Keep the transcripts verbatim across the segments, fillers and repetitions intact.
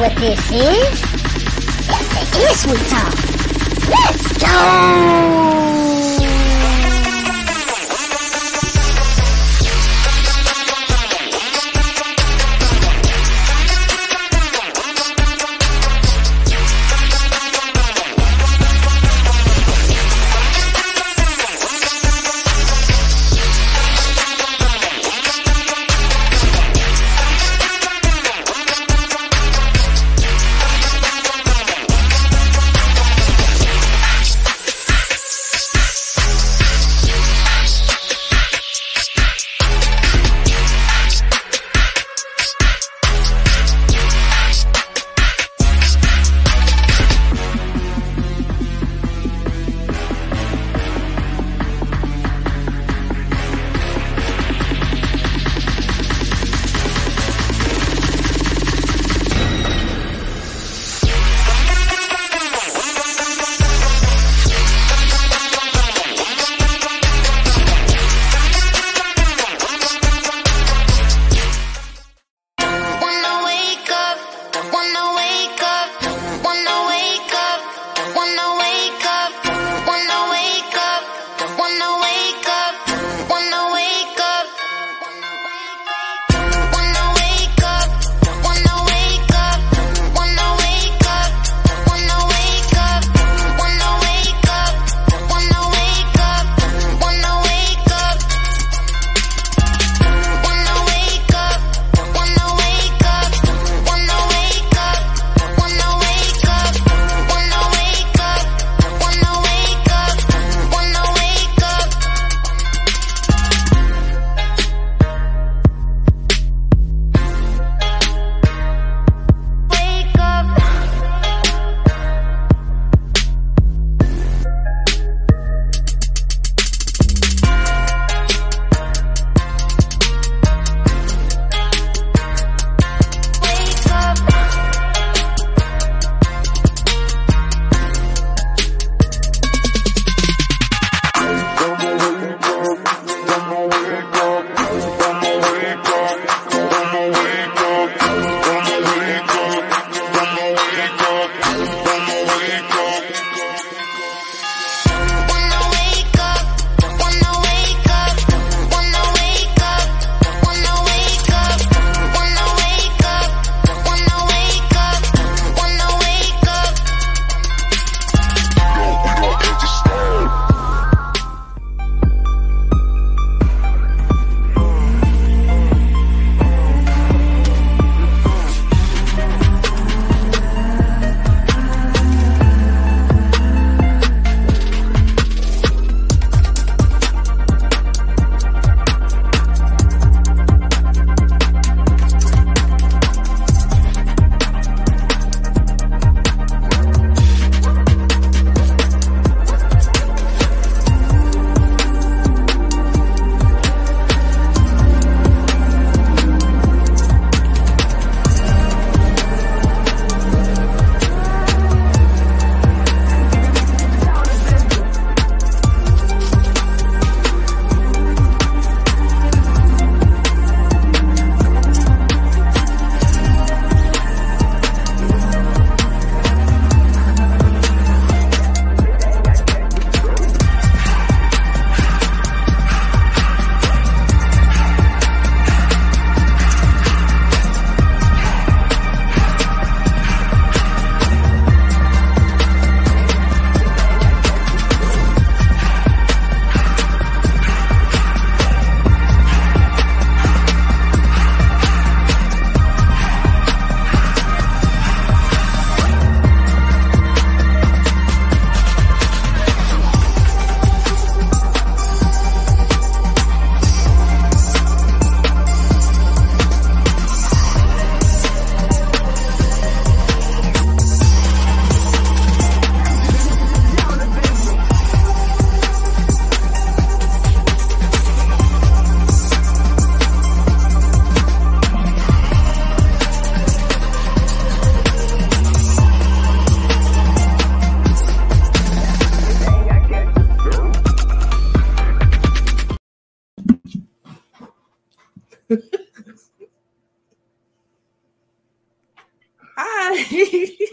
what this is? It's the Ear Sweep Talk. Let's go!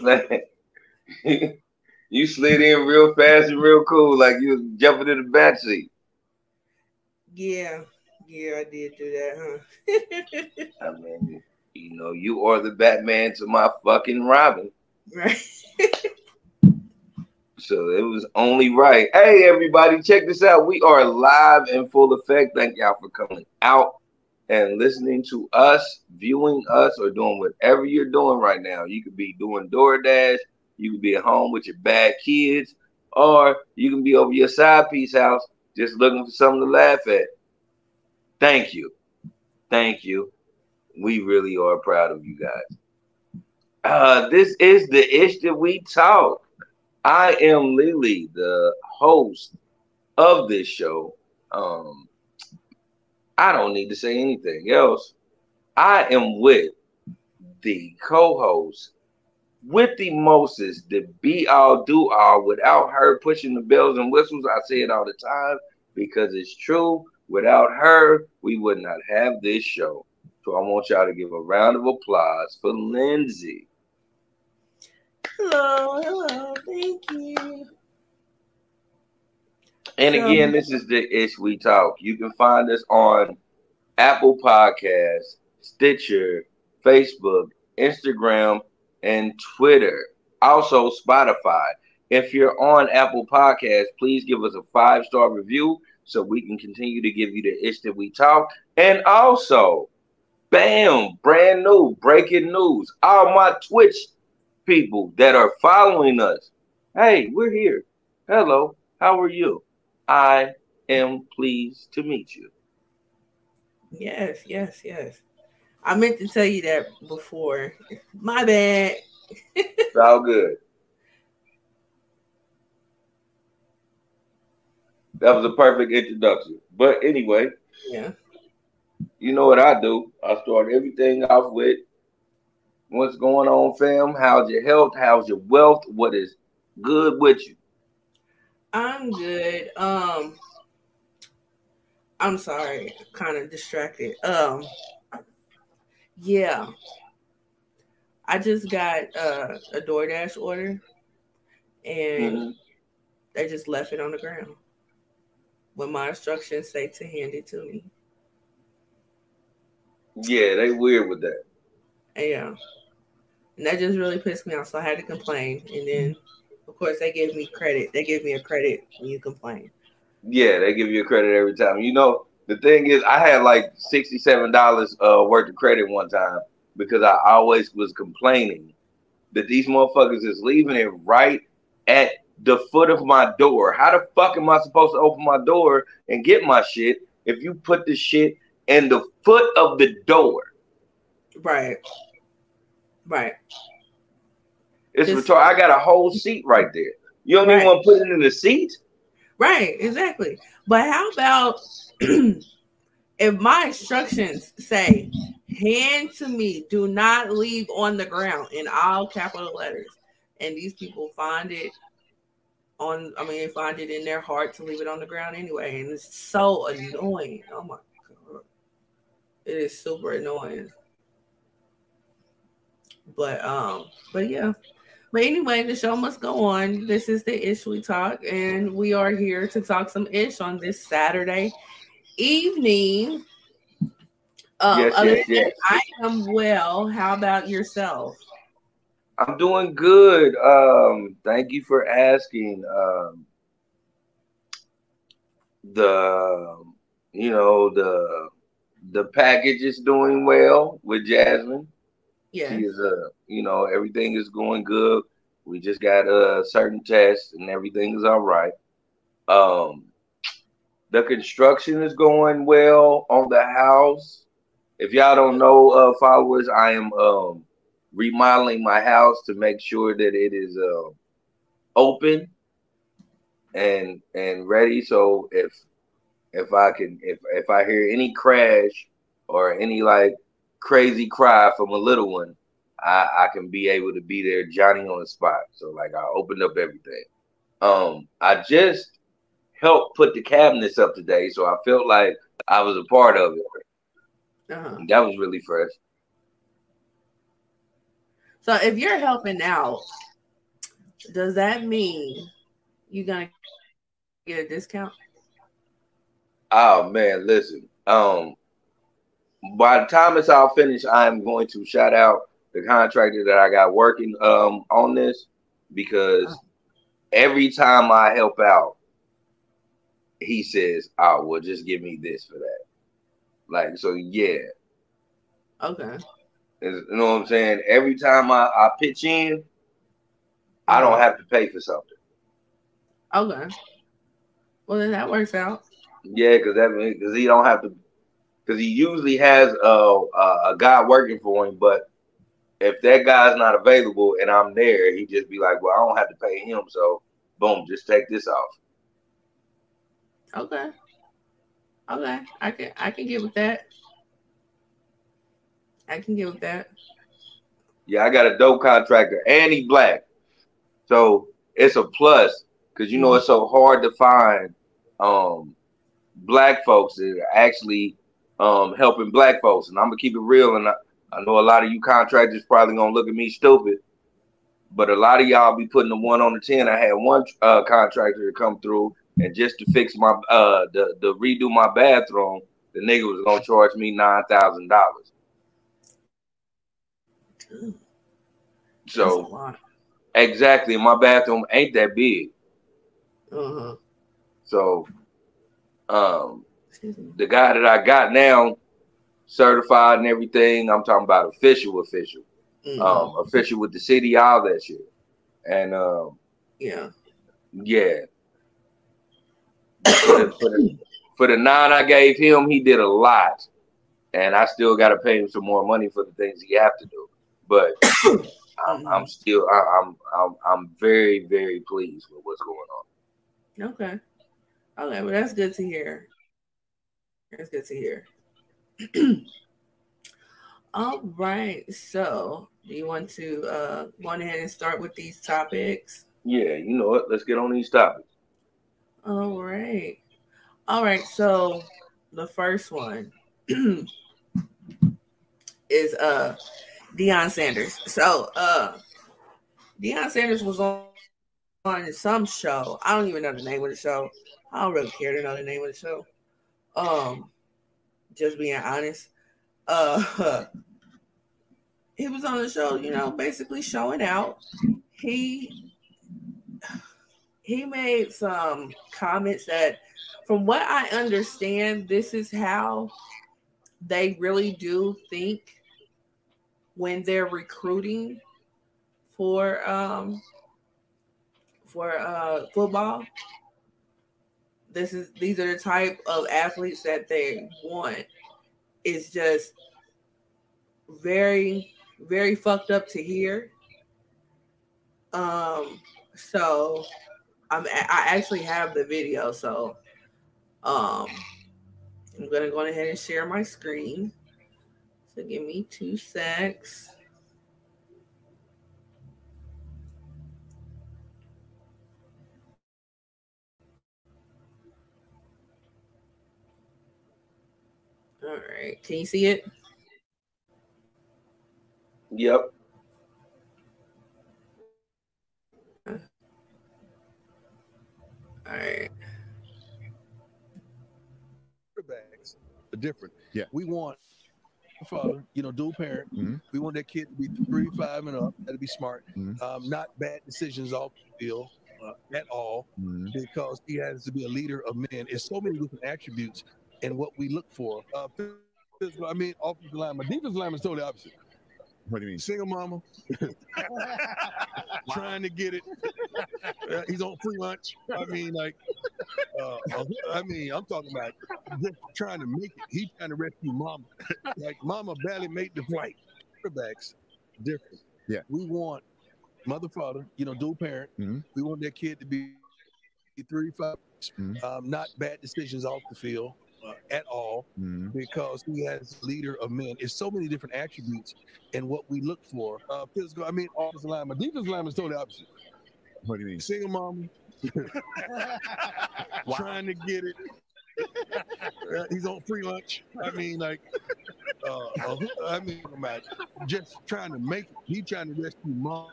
Like, you slid in real fast and real cool, like you was jumping in the backseat. Yeah, yeah, I did do that, huh? I mean, you know, you are the Batman to my fucking Robin. Right. So it was only right. Hey, everybody, check this out. We are live in full effect. Thank y'all for coming out and listening to us, viewing us, or doing whatever you're doing right now. You could be doing DoorDash. You could be at home with your bad kids. Or you can be over your side piece house just looking for something to laugh at. Thank you. Thank you. We really are proud of you guys. Uh, this is the Ish That We Talk. I am Lily, the host of this show. Um, I don't need to say anything else. I am with the co-host, with the Moses, the be-all, do-all. Without her pushing the bells and whistles, I say it all the time because it's true. Without her, we would not have this show. So I want y'all to give a round of applause for Lindsay. Hello, hello, thank you. And again, this is the Ish We Talk. You can find us on Apple Podcasts, Stitcher, Facebook, Instagram, and Twitter. Also, Spotify. If you're on Apple Podcasts, please give us a five-star review so we can continue to give you the Ish That We Talk. And also, bam, brand new, breaking news. All my Twitch people that are following us, hey, we're here. Hello, how are you? I am pleased to meet you. Yes, yes, yes. I meant to tell you that before. My bad. It's all good. That was a perfect introduction. But anyway, yeah. You know what I do? I start everything off with, what's going on, fam? How's your health? How's your wealth? What is good with you? I'm good. Um, I'm sorry, kind of distracted. Um, yeah, I just got uh, a DoorDash order, and mm-hmm. they just left it on the ground when my instructions say to hand it to me. Yeah, they weird with that. Yeah. And that just really pissed me off, so I had to complain. And then, of course, they gave me credit. They gave me a credit when you complain. Yeah, they give you a credit every time. You know, the thing is, I had like sixty-seven dollars uh, worth of credit one time because I always was complaining that these motherfuckers is leaving it right at the foot of my door. How the fuck am I supposed to open my door and get my shit if you put the shit in the foot of the door? Right. Right. It's retarded. I got a whole seat right there. You don't right. even want to put it in the seat? Right, exactly. But how about if my instructions say, hand to me, do not leave on the ground in all capital letters. And these people find it on, I mean, they find it in their heart to leave it on the ground anyway. And it's so annoying. Oh my God. It is super annoying. But um, but yeah. But anyway, the show must go on. This is the Ish We Talk, and we are here to talk some ish on this Saturday evening. Um, yes, other yes, than yes. I am well. How about yourself? I'm doing good. Um, thank you for asking. Um, the you know the the package is doing well with Jasmine. Yeah. She is, uh, you know, everything is going good. We just got a uh, certain test and everything is all right. Um, the construction is going well on the house. If y'all don't know, uh, followers, I am um, remodeling my house to make sure that it is uh, open and and ready. So if if I can, if if I hear any crash or any like crazy cry from a little one, I, I can be able to be there, Johnny on the spot. So like I opened up everything. Um, I just helped put the cabinets up today, so I felt like I was a part of it. Uh-huh. That was really fresh. So if you're helping out, does that mean you're gonna get a discount? Oh man, listen. Um, by the time it's all finished, I'm going to shout out the contractor that I got working um on this, because oh. every time I help out, he says, "Oh, well, just give me this for that." Like, so yeah. Okay. You know what I'm saying? Every time I, I pitch in, I don't have to pay for something. Okay. Well, then that works out. Yeah, because that because he don't have to, because he usually has a, a a guy working for him. But if that guy's not available and I'm there, he just be like, "Well, I don't have to pay him, so boom, just take this off." Okay. Okay, I can I can get with that. I can get with that. Yeah, I got a dope contractor, and he black, so it's a plus, because you know it's so hard to find um, black folks that are actually um, helping black folks. And I'm gonna keep it real, and I, I know a lot of you contractors probably gonna look at me stupid, but a lot of y'all be putting the one on the ten. I had one uh, contractor to come through, and just to fix my uh, the the redo my bathroom, the nigga was gonna charge me nine thousand dollars. So exactly, my bathroom ain't that big. Uh-huh. So um the guy that I got now, certified and everything, I'm talking about official official mm-hmm. um official with the city, all that shit. And um yeah yeah for, the, for, the, for the nine I gave him, he did a lot. And I still got to pay him some more money for the things he have to do, but I'm, I'm still I, I'm I'm I'm very very pleased with what's going on. Okay, okay, well that's good to hear. That's good to hear. All right, so do you want to uh, go ahead and start with these topics? Yeah, you know what? Let's get on these topics. All right, all right. So the first one is uh Deion Sanders. So uh Deion Sanders was on, on some show. I don't even know the name of the show. I don't really care to know the name of the show. Um just being honest. Uh he was on the show, you know, basically showing out. He he made some comments that, from what I understand, this is how they really do think when they're recruiting for um for uh football. This is these are the type of athletes that they want. It's just very, very fucked up to hear. Um, so I'm I actually have the video, so um. I'm going to go ahead and share my screen. So give me two secs. All right. Can you see it? Yep. All right. Different. Yeah, we want a father, you know, dual parent. Mm-hmm. We want that kid to be three, five, and up. That'll be smart. Mm-hmm. Um, not bad decisions off the field uh, at all, mm-hmm. because he has to be a leader of men. It's so many different attributes and what we look for. Uh, physical, I mean, offensive lineman, defensive lineman is totally opposite. What do you mean? Single mama, trying to get it. Uh, he's on free lunch. I mean, like, uh, I mean, I'm talking about just trying to make it. He's trying to rescue mama. Like, mama barely made the flight. Quarterbacks, different. Yeah. We want mother, father, you know, dual parent. Mm-hmm. We want that kid to be three, five. Mm-hmm. Um, not bad decisions off the field. Uh, at all, mm-hmm. because he has leader of men. It's so many different attributes and what we look for. Uh, physical, I mean, offensive lineman, defensive lineman is totally opposite. What do you mean? Single mama, wow. trying to get it. Uh, he's on free lunch. I mean, like, uh, uh, I mean, just trying to make it. He trying to rescue mom,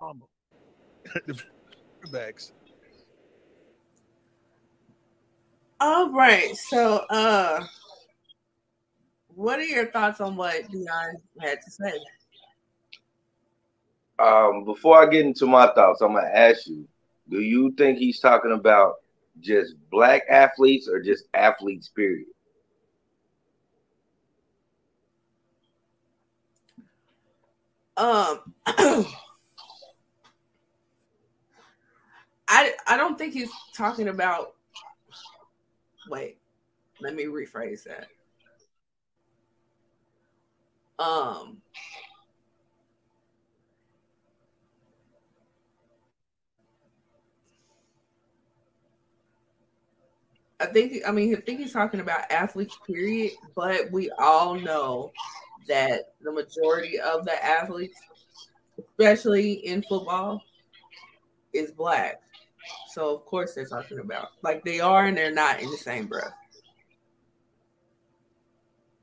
mama, the backs. All right. So, uh, what are your thoughts on what Deion had to say? Um, before I get into my thoughts, I'm gonna ask you: do you think he's talking about just black athletes or just athletes, period? Um, I I don't think he's talking about. Wait, let me rephrase that. Um, I think I mean I think he's talking about athletes, period. But we all know that the majority of the athletes, especially in football, is black. So of course they're talking about, like, they are and they're not in the same breath.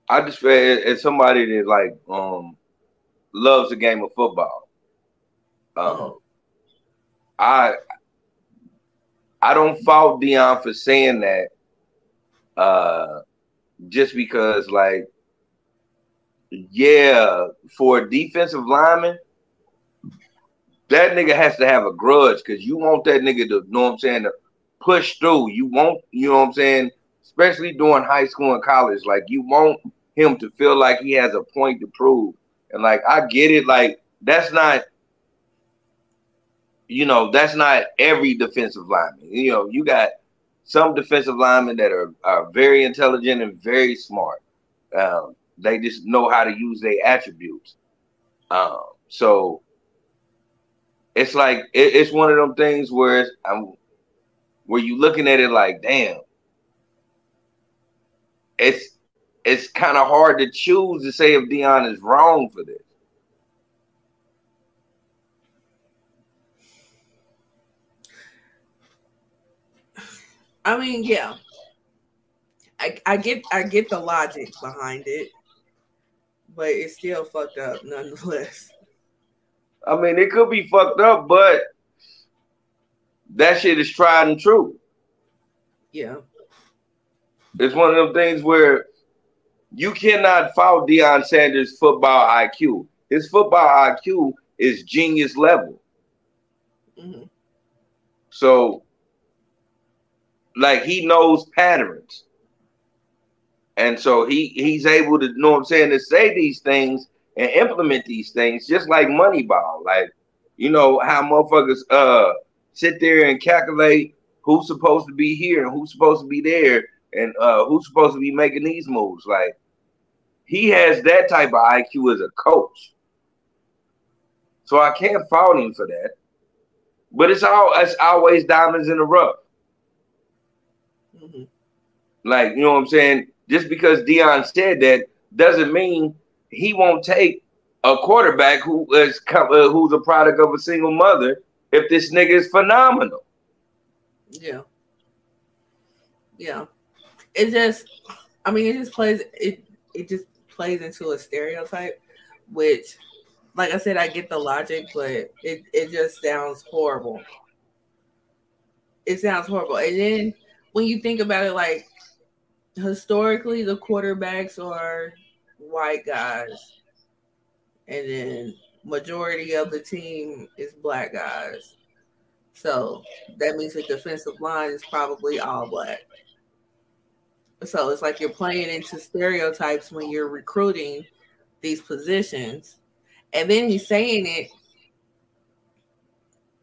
I just feel as somebody that like um loves the game of football. Um, oh. I I don't fault Deion for saying that. Uh, just because, like, yeah, for a defensive lineman, that nigga has to have a grudge, because you want that nigga to, know what I'm saying, to push through. You want, you know what I'm saying, especially during high school and college, like, you want him to feel like he has a point to prove. And, like, I get it. Like, that's not, you know, that's not every defensive lineman. You know, you got some defensive linemen that are, are very intelligent and very smart. Um, they just know how to use their attributes. Um, so it's like, it, it's one of them things where it's, I'm, where you looking at it like, damn, it's, it's kind of hard to choose to say if Deion is wrong for this. I mean, yeah, I, I get I get the logic behind it, but it's still fucked up nonetheless. I mean, it could be fucked up, but that shit is tried and true. Yeah. It's one of them things where you cannot fault Deion Sanders' football I Q. His football I Q is genius level. Mm-hmm. So, like, he knows patterns. And so he, he's able to, you know what I'm saying, to say these things and implement these things, just like Moneyball. Like, you know, how motherfuckers uh, sit there and calculate who's supposed to be here and who's supposed to be there and uh, who's supposed to be making these moves. Like, he has that type of I Q as a coach. So I can't fault him for that. But it's, all, it's always diamonds in the rough. Mm-hmm. Like, you know what I'm saying? Just because Deion said that doesn't mean he won't take a quarterback who is uh, who's a product of a single mother if this nigga is phenomenal. Yeah. Yeah. It just, I mean, it just plays, it, it just plays into a stereotype, which, like I said, I get the logic, but it, it just sounds horrible. It sounds horrible. And then when you think about it, like, historically, the quarterbacks are white guys, and then majority of the team is black guys. So that means the defensive line is probably all black. So it's like you're playing into stereotypes when you're recruiting these positions. And then he's saying it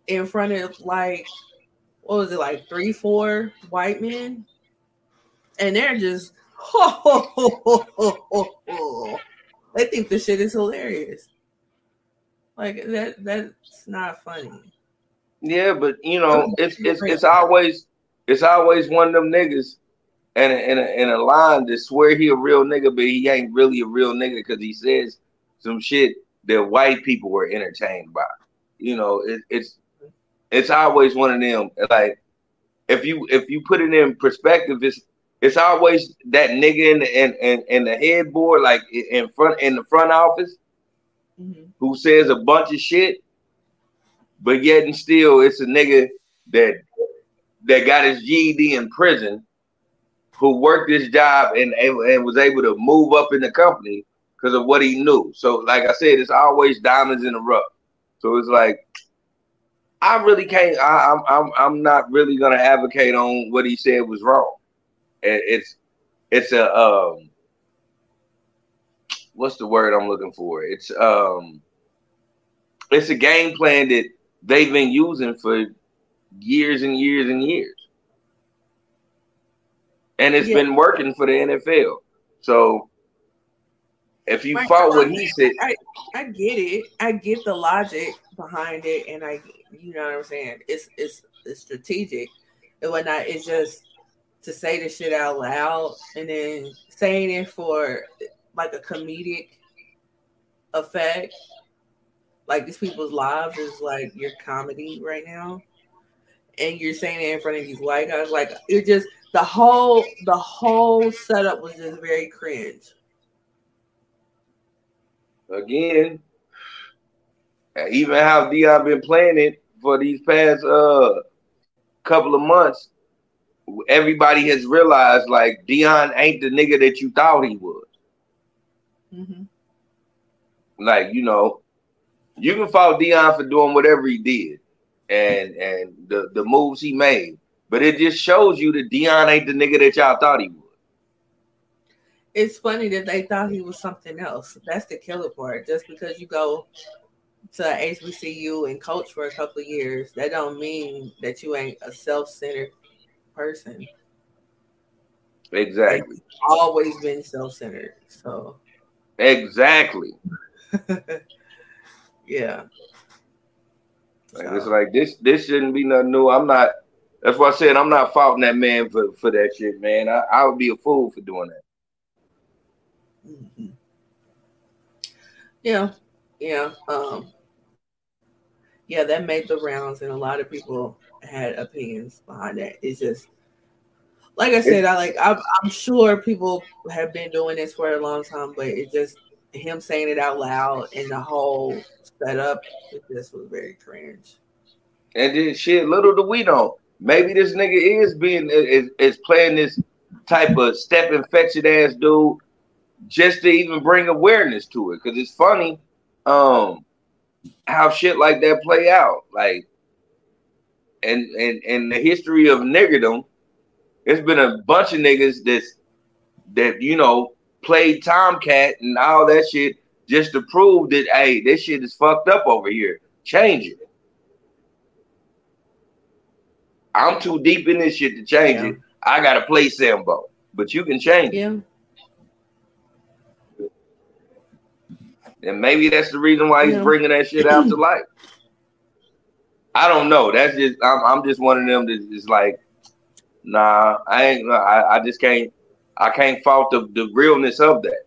in front of, like, what was it, like three, four white men? And they're just, ho, ho, ho, ho, ho, ho, ho. They think the shit is hilarious. Like, that that's not funny. Yeah, but, you know, it's it's it's always it's always one of them niggas and in in a line that swear he a real nigga, but he ain't really a real nigga because he says some shit that white people were entertained by. You know, it, it's it's always one of them. Like, if you if you put it in perspective, it's It's always that nigga in the, in, in, in the headboard, like in front in the front office, mm-hmm. who says a bunch of shit, but yet and still it's a nigga that that got his G E D in prison, who worked his job and and was able to move up in the company because of what he knew. So, like I said, it's always diamonds in the rough. So it's like, I really can't. I, I'm I'm I'm not really gonna advocate on what he said was wrong. It's it's a um, what's the word I'm looking for? It's um, it's a game plan that they've been using for years and years and years, and it's yeah. been working for the N F L. So if you right, follow what he said, I, I get it. I get the logic behind it, and I, you know what I'm saying. It's it's, it's strategic and whatnot. It's just to say the shit out loud and then saying it for like a comedic effect, like these people's lives is like your comedy right now, and you're saying it in front of these white guys. Like, it just the whole the whole setup was just very cringe. Again, even how Deion been playing it for these past uh couple of months. Everybody has realized, like, Deion ain't the nigga that you thought he was. Mm-hmm. Like, you know, you can fault Deion for doing whatever he did and and the, the moves he made, but it just shows you that Deion ain't the nigga that y'all thought he was. It's funny that they thought he was something else. That's the killer part. Just because you go to H B C U and coach for a couple of years, that don't mean that you ain't a self-centered person. Exactly. It's always been self-centered. So exactly. Yeah. Like, so. It's like this this shouldn't be nothing new. I'm not that's why I said I'm not faulting that man for, for that shit, man. I, I would be a fool for doing that. Mm-hmm. Yeah. Yeah. Um yeah, that made the rounds, and a lot of people had opinions behind that. It's just like I said, I like I'm, I'm sure people have been doing this for a long time, but it just him saying it out loud and the whole setup, it just was very cringe. And then shit, little do we know, maybe this nigga is being is, is playing this type of step infection ass dude just to even bring awareness to it, because it's funny um how shit like that play out. Like, And and in the history of niggerdom, it's been a bunch of niggas that's that you know played Tomcat and all that shit just to prove that, hey, this shit is fucked up over here. Change it. I'm too deep in this shit to change yeah. it. I gotta play Sambo, but you can change yeah. it. And maybe that's the reason why he's yeah. bringing that shit out to light. I don't know. That's just I'm, I'm just one of them that's just like, nah, I ain't. I, I just can't. I can't fault the, the realness of that.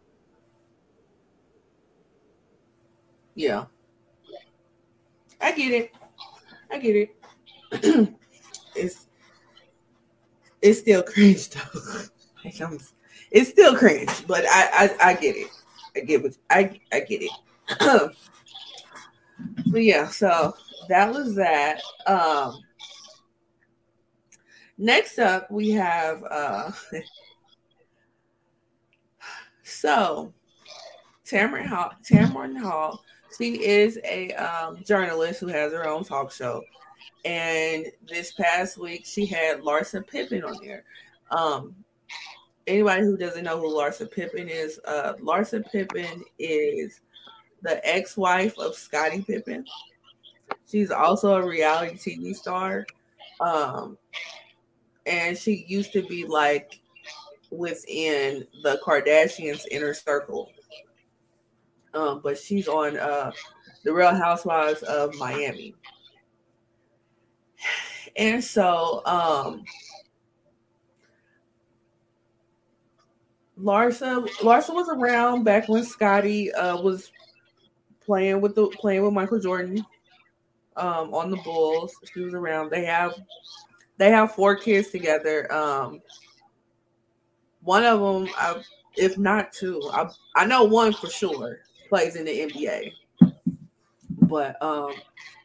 Yeah, I get it. I get it. it's it's still cringe though. Like, I'm, it's still cringe, but I, I I get it. I get what I I get it. But yeah, so. That was that. Um, next up, we have. Uh, so, Tamron Hall. Tamron Hall. She is a um, journalist who has her own talk show, and this past week she had Larsa Pippen on there. Um, anybody who doesn't know who Larsa Pippen is, uh, Larsa Pippen is the ex-wife of Scottie Pippen. She's also a reality T V star. Um, and she used to be like within the Kardashians' inner circle. Um, but she's on uh, The Real Housewives of Miami. And so um, Larsa, Larsa was around back when Scottie uh, was playing with the playing with Michael Jordan. Um, on the Bulls, she was around. They have, they have four kids together. Um, One of them, I, if not two, I I know one for sure plays in the N B A. But um,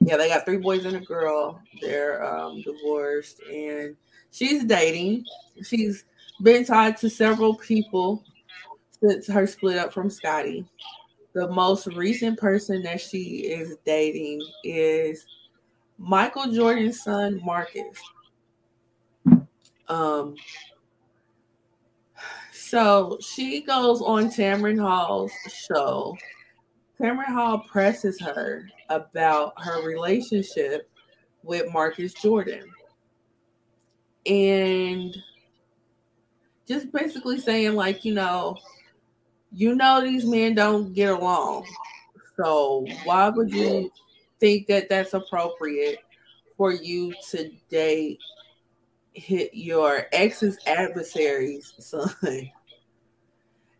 yeah, they got three boys and a girl. They're um, divorced, and she's dating. She's been tied to several people since her split up from Scottie. The most recent person that she is dating is Michael Jordan's son, Marcus. Um, so she goes on Tamron Hall's show. Tamron Hall presses her about her relationship with Marcus Jordan, and just basically saying, like, you know, you know these men don't get along, so why would you think that that's appropriate for you to date hit your ex's adversary's son?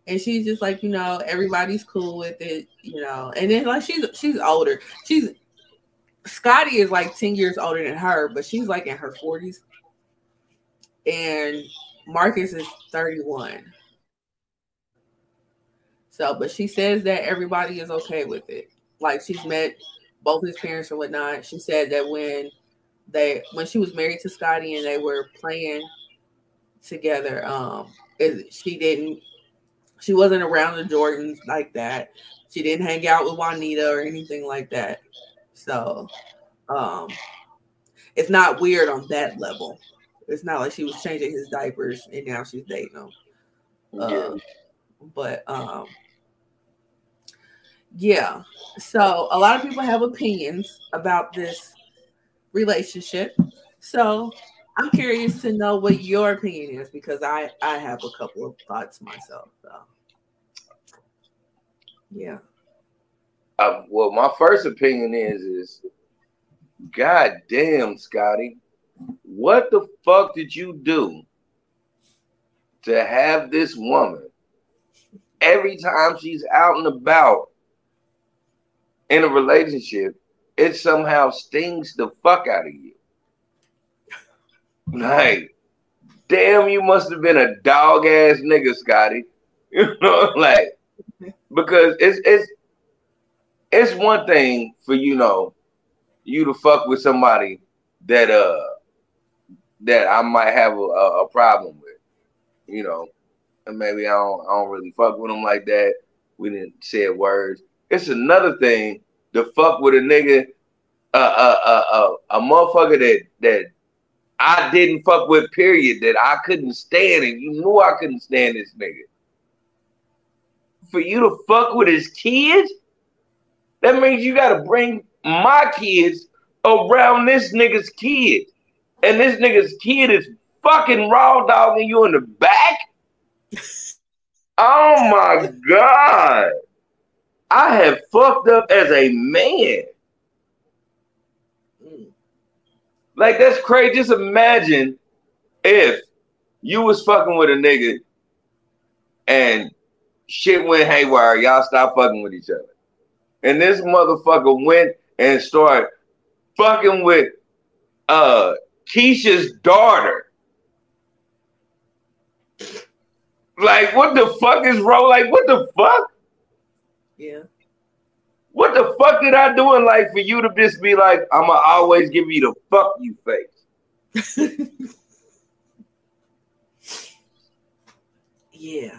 And she's just like, you know, everybody's cool with it, you know. And then, like, she's she's older. She's Scottie is like ten years older than her, but she's like in her forties. And Marcus is thirty-one. So, but she says that everybody is okay with it. Like, she's met both his parents and whatnot. She said that when they when she was married to Scottie and they were playing together, um, it, she didn't. She wasn't around the Jordans like that. She didn't hang out with Juanita or anything like that. So um, it's not weird on that level. It's not like she was changing his diapers and now she's dating him. Uh, but um, yeah. So a lot of people have opinions about this relationship. So I'm curious to know what your opinion is, because I, I have a couple of thoughts myself. So. Yeah. Uh, well, my first opinion is, is God damn, Scottie, what the fuck did you do to have this woman every time she's out and about in a relationship, it somehow stings the fuck out of you? Like, damn, you must have been a dog ass nigga, Scottie. You know, like, because it's it's it's one thing for, you know, you to fuck with somebody that uh that I might have a, a problem with, you know, and maybe I don't I don't really fuck with them like that. We didn't say words. It's another thing to fuck with a nigga, uh, uh, uh, uh a motherfucker that that. I didn't fuck with, period, that I couldn't stand, and you knew I couldn't stand this nigga. For you to fuck with his kids? That means you gotta bring my kids around this nigga's kid. And this nigga's kid is fucking raw dogging you in the back? Oh my God. I have fucked up as a man. Like, that's crazy. Just imagine if you was fucking with a nigga and shit went haywire. Y'all stopped fucking with each other. And this motherfucker went and started fucking with uh, Keisha's daughter. Like, what the fuck is wrong? Like, what the fuck? Yeah. What the fuck did I do in life for you to just be like, I'ma always give you the fuck you face? Yeah.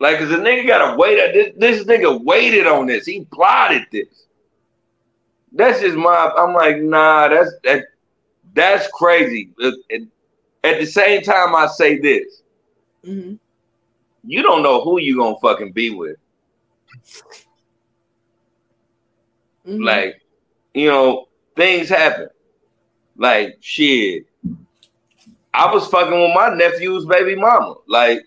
Like, cause the nigga gotta wait. This, this nigga waited on this. He plotted this. That's just my, I'm like, nah, that's, that, that's crazy. At the same time, I say this. Mm-hmm. You don't know who you gonna fucking be with. Mm-hmm. Like, you know, things happen. Like, shit, I was fucking with my nephew's baby mama. Like,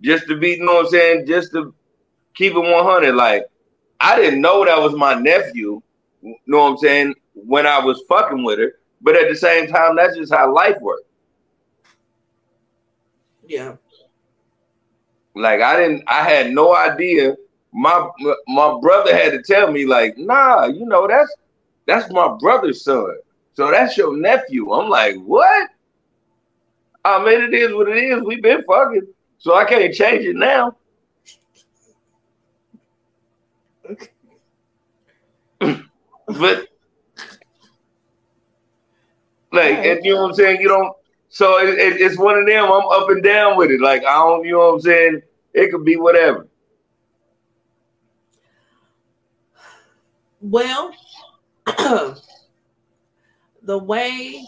just to be, you know what I'm saying? Just to keep it one hundred. Like, I didn't know that was my nephew, you know what I'm saying, when I was fucking with her. But at the same time, that's just how life works. Yeah. Like, I didn't, I had no idea. My my brother had to tell me, like, nah, you know, that's that's my brother's son. So that's your nephew. I'm like, what? I mean, it is what it is. We've been fucking, so I can't change it now. But like, right. And you know what I'm saying? You don't. So it, it, it's one of them. I'm up and down with it. Like, I don't. You know what I'm saying? It could be whatever. Well, the way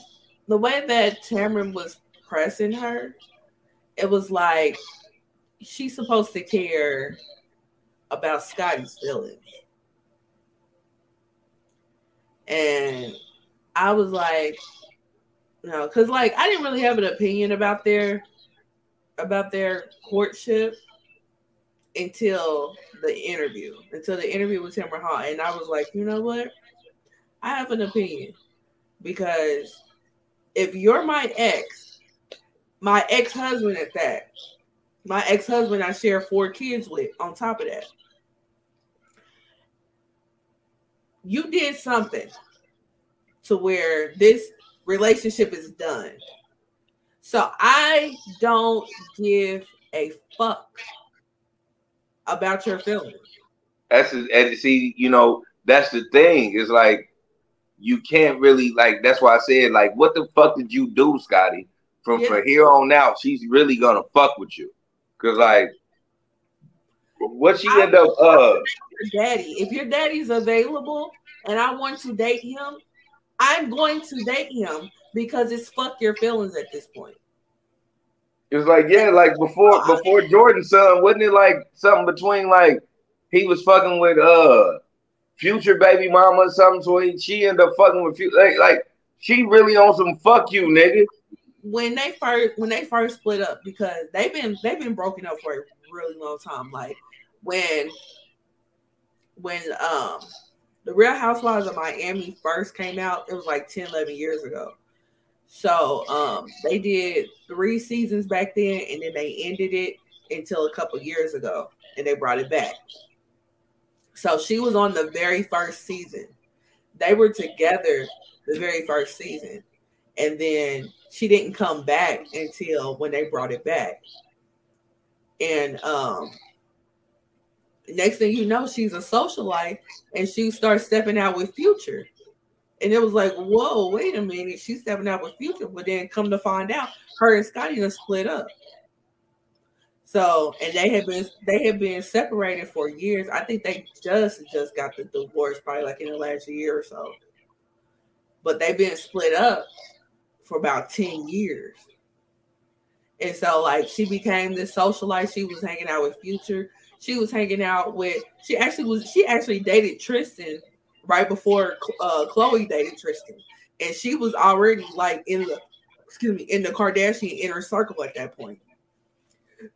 the way that Tamron was pressing her, it was like she's supposed to care about Scottie's feelings. And I was like, no, because like I didn't really have an opinion about their about their courtship until the interview, until the interview with Tamron Hall. And I was like, you know what? I have an opinion, because if you're my ex, my ex-husband at that, my ex-husband I share four kids with on top of that, you did something to where this relationship is done. So I don't give a fuck about your feelings. That's a, and see, you know, that's the thing. It's like you can't really like. That's why I said, like, what the fuck did you do, Scottie? From yeah. from here on out, she's really gonna fuck with you, cause like what she I end up uh, your daddy. If your daddy's available and I want to date him, I'm going to date him, because it's fuck your feelings at this point. It was like, yeah, like before before Jordan's son, wasn't it like something between like he was fucking with uh Future baby mama or something, so he, she ended up fucking with Future. Like, like she really on some fuck you, nigga. When they first when they first split up, because they've been they've been broken up for a really long time. Like when when um The Real Housewives of Miami first came out, it was like ten, eleven years ago. So um, they did three seasons back then, and then they ended it until a couple years ago, and they brought it back. So she was on the very first season. They were together the very first season, and then she didn't come back until when they brought it back. And um, next thing you know, she's a socialite, and she starts stepping out with Future. And it was like, whoa, wait a minute. She's stepping out with Future. But then come to find out, her and Scottie done split up. So, and they had been they had been separated for years. I think they just just got the divorce, probably like in the last year or so. But they've been split up for about ten years. And so, like, she became this socialite. She was hanging out with Future. She was hanging out with, she actually was, she actually dated Tristan right before uh, Khloe dated Tristan, and she was already like in the, excuse me, in the Kardashian inner circle at that point.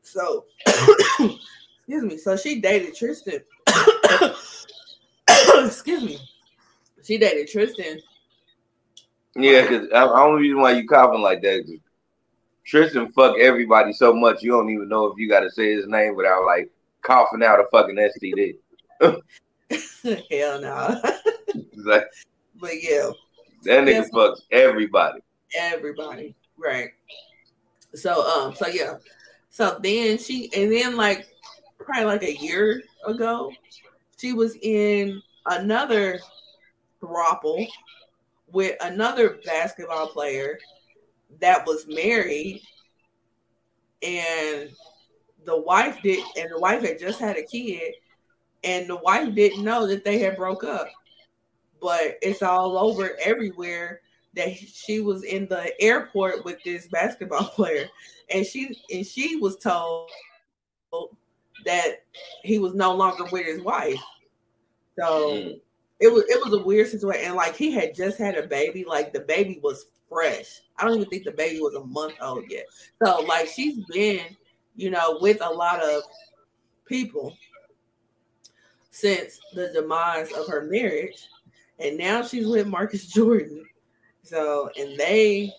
So, excuse me. So she dated Tristan. Excuse me. She dated Tristan. Yeah, because I, I don't even know why you coughing like that. Tristan fuck everybody so much you don't even know if you got to say his name without like coughing out a fucking S T D. Hell no. Like, but yeah, that nigga That's, fucks everybody. Everybody, right? So, um, so yeah, so then she, and then like probably like a year ago, she was in another throuple with another basketball player that was married, and the wife did, and the wife had just had a kid. And the wife didn't know that they had broke up, but it's all over everywhere that she was in the airport with this basketball player, and she and she was told that he was no longer with his wife. So mm-hmm. it was it was a weird situation, and like he had just had a baby, like the baby was fresh. I don't even think the baby was a month old yet. So like she's been, you know, with a lot of people since the demise of her marriage, and now she's with Marcus Jordan. So, and they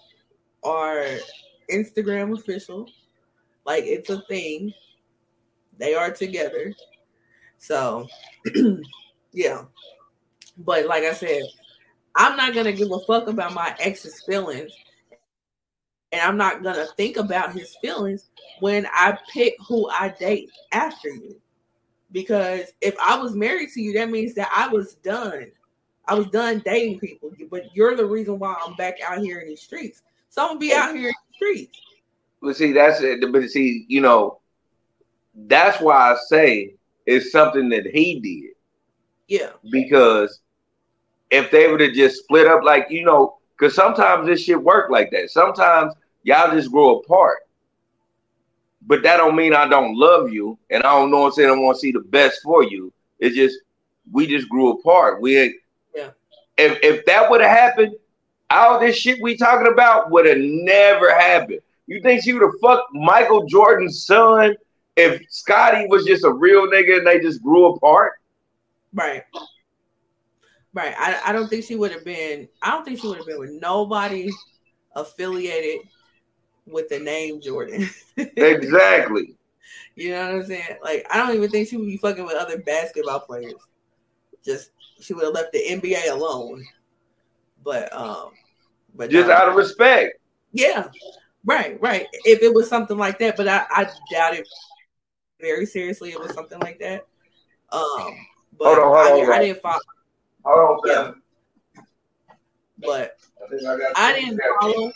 are Instagram official, like it's a thing. They are together. So, yeah. But like I said, I'm not gonna give a fuck about my ex's feelings, and I'm not gonna think about his feelings when I pick who I date after you. Because if I was married to you, that means that I was done. I was done dating people. But you're the reason why I'm back out here in these streets. So I'm gonna be out here in the streets. Well, see, that's it. But see, you know, that's why I say it's something that he did. Yeah. Because if they would have just split up, like, you know, because sometimes this shit work like that. Sometimes y'all just grow apart. But that don't mean I don't love you, and I don't know and say I want to see the best for you. It's just we just grew apart. We had, yeah. If if that would have happened, all this shit we talking about would have never happened. You think she would have fucked Michael Jordan's son if Scottie was just a real nigga and they just grew apart? Right. Right. I, I don't think she would have been. I don't think she would have been with nobody affiliated with the name Jordan. Exactly. You know what I'm saying? Like, I don't even think she would be fucking with other basketball players. Just she would have left the N B A alone. But um but just no. Out of respect. Yeah. Right, right. If it was something like that, but I, I doubt it very seriously. It was something like that. Um but hold on, hold on, I, I didn't follow. Hold on, yeah. But I, think I, got I didn't follow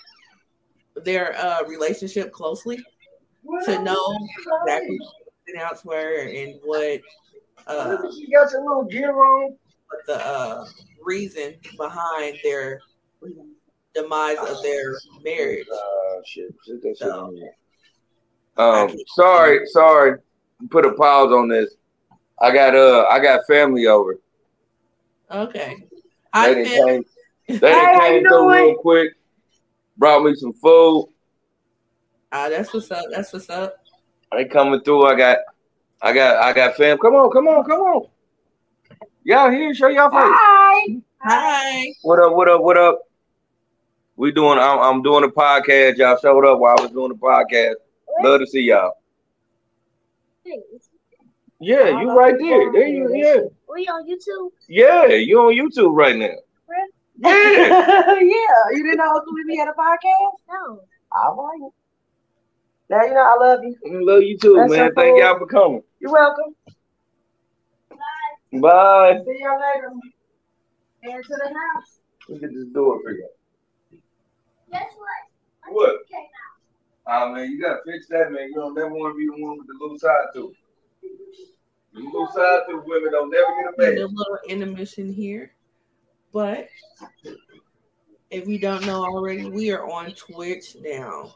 their uh, relationship closely what to know exactly what out to her and what uh, she got your little gear on. The uh, reason behind their demise of their marriage. Uh, shit. Shit, that shit so, um, sorry, sorry. Put a pause on this. I got uh, I got family over. Okay. I they feel- came, they came through real quick. Brought me some food. Ah, that's what's up. That's what's up. They coming through. I got, I got, I got fam. Come on, come on, come on. Y'all here? Show y'all face. Hi, hi. What up? What up? What up? We doing. I'm, I'm doing a podcast. Y'all showed up while I was doing the podcast. What? Love to see y'all. Thanks. Yeah, you right there. There you yeah. We on YouTube. Yeah, you on YouTube right now. Yeah, yeah. You didn't know we had a podcast? No. All right. Now you know I love you. I love you too, that's man. So cool. Thank y'all for coming. You're welcome. Bye. Bye. See y'all later. And to the house. Look at this door for you. Guess what? What? Ah, man, you gotta fix that, man. You don't never want to be the one with the little side tooth. The little side tooth women don't never get a man. A little intermission here. But if you don't know already, we are on Twitch now.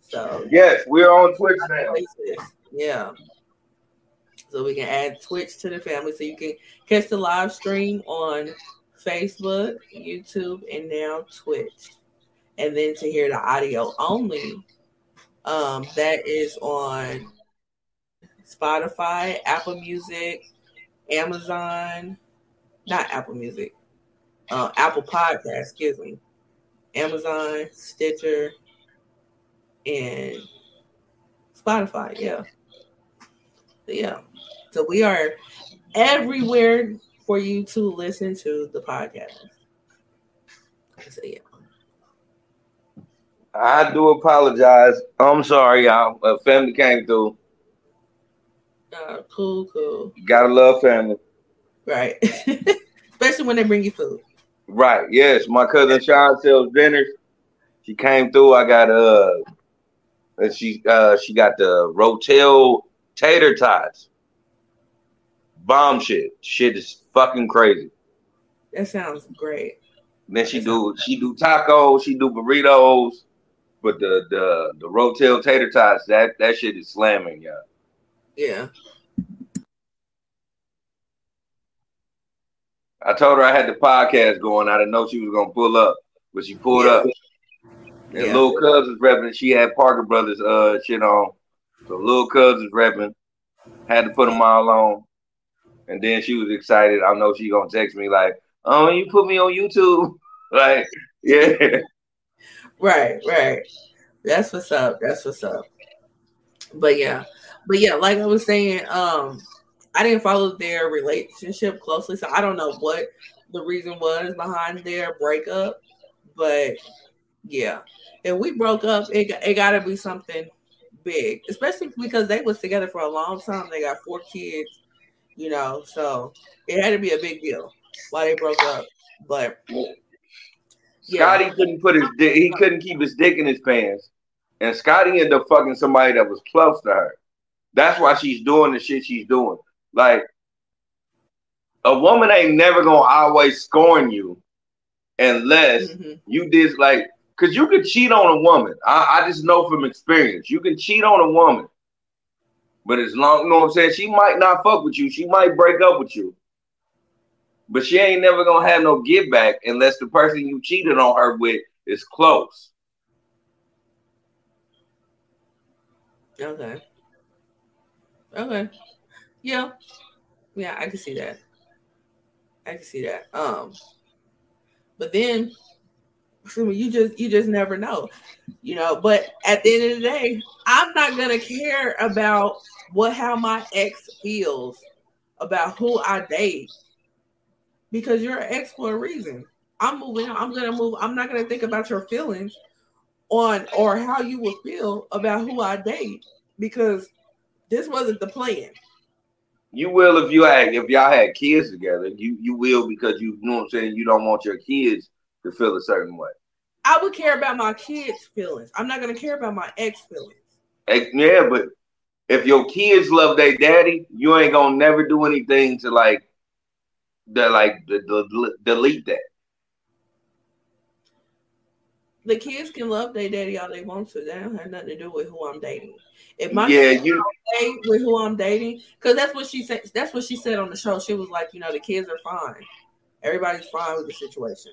So yes, we're on Twitch now. Yeah. So we can add Twitch to the family. So you can catch the live stream on Facebook, YouTube, and now Twitch. And then to hear the audio only, um, that is on Spotify, Apple Music, Amazon, not Apple Music. Uh, Apple Podcast, excuse me, Amazon, Stitcher, and Spotify. Yeah, yeah. So we are everywhere for you to listen to the podcast. So yeah. I do apologize. I'm sorry, y'all. Uh, family came through. Uh, cool, cool. You gotta love family, right? Especially when they bring you food. Right, yes. My cousin Shawn sells dinners. She came through. I got uh and she uh she got the Rotel tater tots. Bomb shit. Shit is fucking crazy. That sounds great. And then she do great. She do tacos, she do burritos, but the the the Rotel tater tots, that, that shit is slamming, y'all. Yeah. I told her I had the podcast going. I didn't know she was gonna pull up, but she pulled yeah. up. And yeah. Lil Cubs was repping. She had Parker Brothers uh shit on, so Lil Cubs was repping. Had to put them all on, and then she was excited. I know she gonna text me like, "Oh, you put me on YouTube?" Like, yeah, right, right. That's what's up. That's what's up. But yeah, but yeah, like I was saying, um. I didn't follow their relationship closely, so I don't know what the reason was behind their breakup, but Yeah. If we broke up, it it got to be something big, especially because they was together for a long time. They got four kids, you know, so it had to be a big deal why they broke up. But yeah. Scottie couldn't put his dick, he couldn't keep his dick in his pants, and Scottie ended up fucking somebody that was close to her. That's why she's doing the shit she's doing. Like, a woman ain't never gonna always scorn you unless mm-hmm. you did, like, because you can cheat on a woman. I, I just know from experience. You can cheat on a woman. But as long, you know what I'm saying, she might not fuck with you. She might break up with you. But she ain't never gonna have no give back unless the person you cheated on her with is close. Okay. Okay. Yeah. Yeah, I can see that. I can see that. Um, but then you just you just never know, you know. But at the end of the day, I'm not gonna care about what how my ex feels about who I date, because you're an ex for a reason. I'm moving on. I'm gonna move. I'm not gonna think about your feelings on or how you will feel about who I date, because this wasn't the plan. You will if you had if y'all had kids together. You you will, because you, you know what I'm saying, you don't want your kids to feel a certain way. I would care about my kids' feelings. I'm not gonna care about my ex feelings. Yeah, but if your kids love their daddy, you ain't gonna never do anything to like that, like the, the, delete that. The kids can love their daddy all they want to. That don't have nothing to do with who I'm dating. If my yeah, kids you don't date with who I'm dating, because that's what she said. That's what she said on the show. She was like, you know, the kids are fine. Everybody's fine with the situation.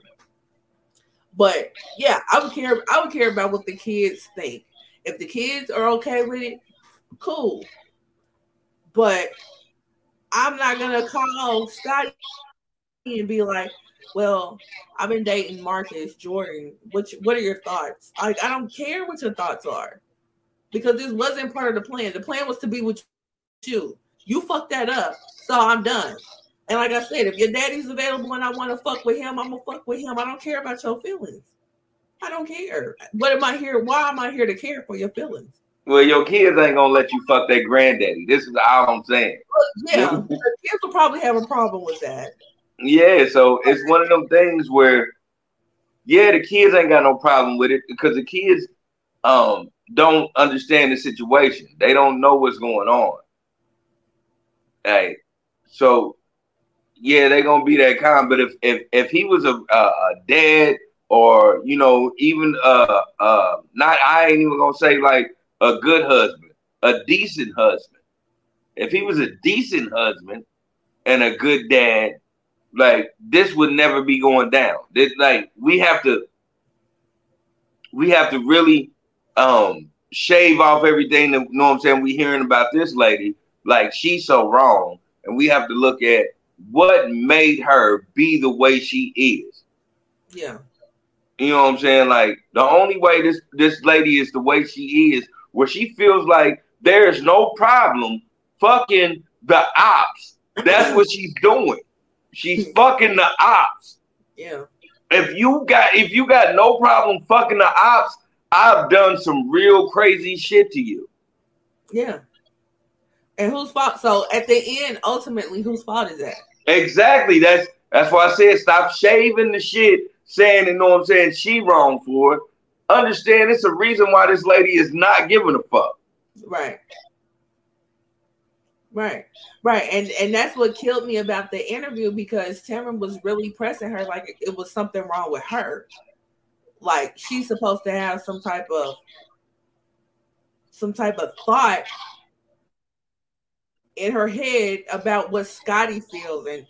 But yeah, I would care. I would care about what the kids think. If the kids are okay with it, cool. But I'm not gonna call Scottie and be like, well, I've been dating Marcus Jordan. What, what are your thoughts? Like, I don't care what your thoughts are, because this wasn't part of the plan. The plan was to be with you. You fucked that up, so I'm done. And like I said, if your daddy's available and I want to fuck with him, I'm going to fuck with him. I don't care about your feelings. I don't care. What am I here? Why am I here to care for your feelings? Well, your kids ain't going to let you fuck their granddaddy. This is all I'm saying. Yeah, your kids will probably have a problem with that. Yeah, so it's one of them things where, yeah, the kids ain't got no problem with it, because the kids um, don't understand the situation. They don't know what's going on. Hey, so yeah, they're gonna be that kind. But if if if he was a, a dad, or you know, even uh uh not, I ain't even gonna say like a good husband, a decent husband. If he was a decent husband and a good dad, like, this would never be going down. This, like, we have to, we have to really um, shave off everything that, you know what I'm saying, we hearing about this lady. Like, she's so wrong. And we have to look at what made her be the way she is. Yeah. You know what I'm saying? Like, the only way this, this lady is the way she is, where she feels like there's no problem fucking the ops. That's what she's doing. She's fucking the ops. Yeah. If you got if you got no problem fucking the ops, I've done some real crazy shit to you. Yeah. And whose fault? So at the end, ultimately, whose fault is that? Exactly. That's that's why I said stop shaving the shit, saying, you know what I'm saying, she wrong for it. Understand it's a reason why this lady is not giving a fuck. Right. Right, right, and and that's what killed me about the interview, because Tamron was really pressing her like it was something wrong with her, like she's supposed to have some type of some type of thought in her head about what Scottie feels and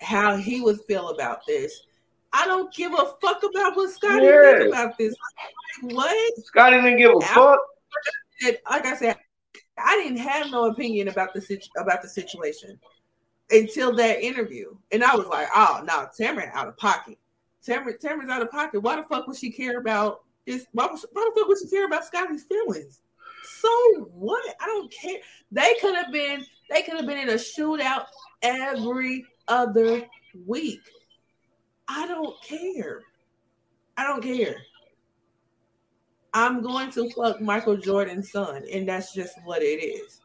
how he would feel about this. I don't give a fuck about what Scottie yes. thinks about this. Like, what? Scottie didn't give a fuck. Like I said, I didn't have no opinion about the situ- about the situation until that interview, and I was like, "Oh no, Tamron out of pocket. Tamron, Tamron's out of pocket. Why the fuck would she care about this? Why, was, why the fuck would she care about Scottie's feelings? So what? I don't care. They could have been. They could have been in a shootout every other week. I don't care. I don't care. I'm going to fuck Michael Jordan's son, and that's just what it is.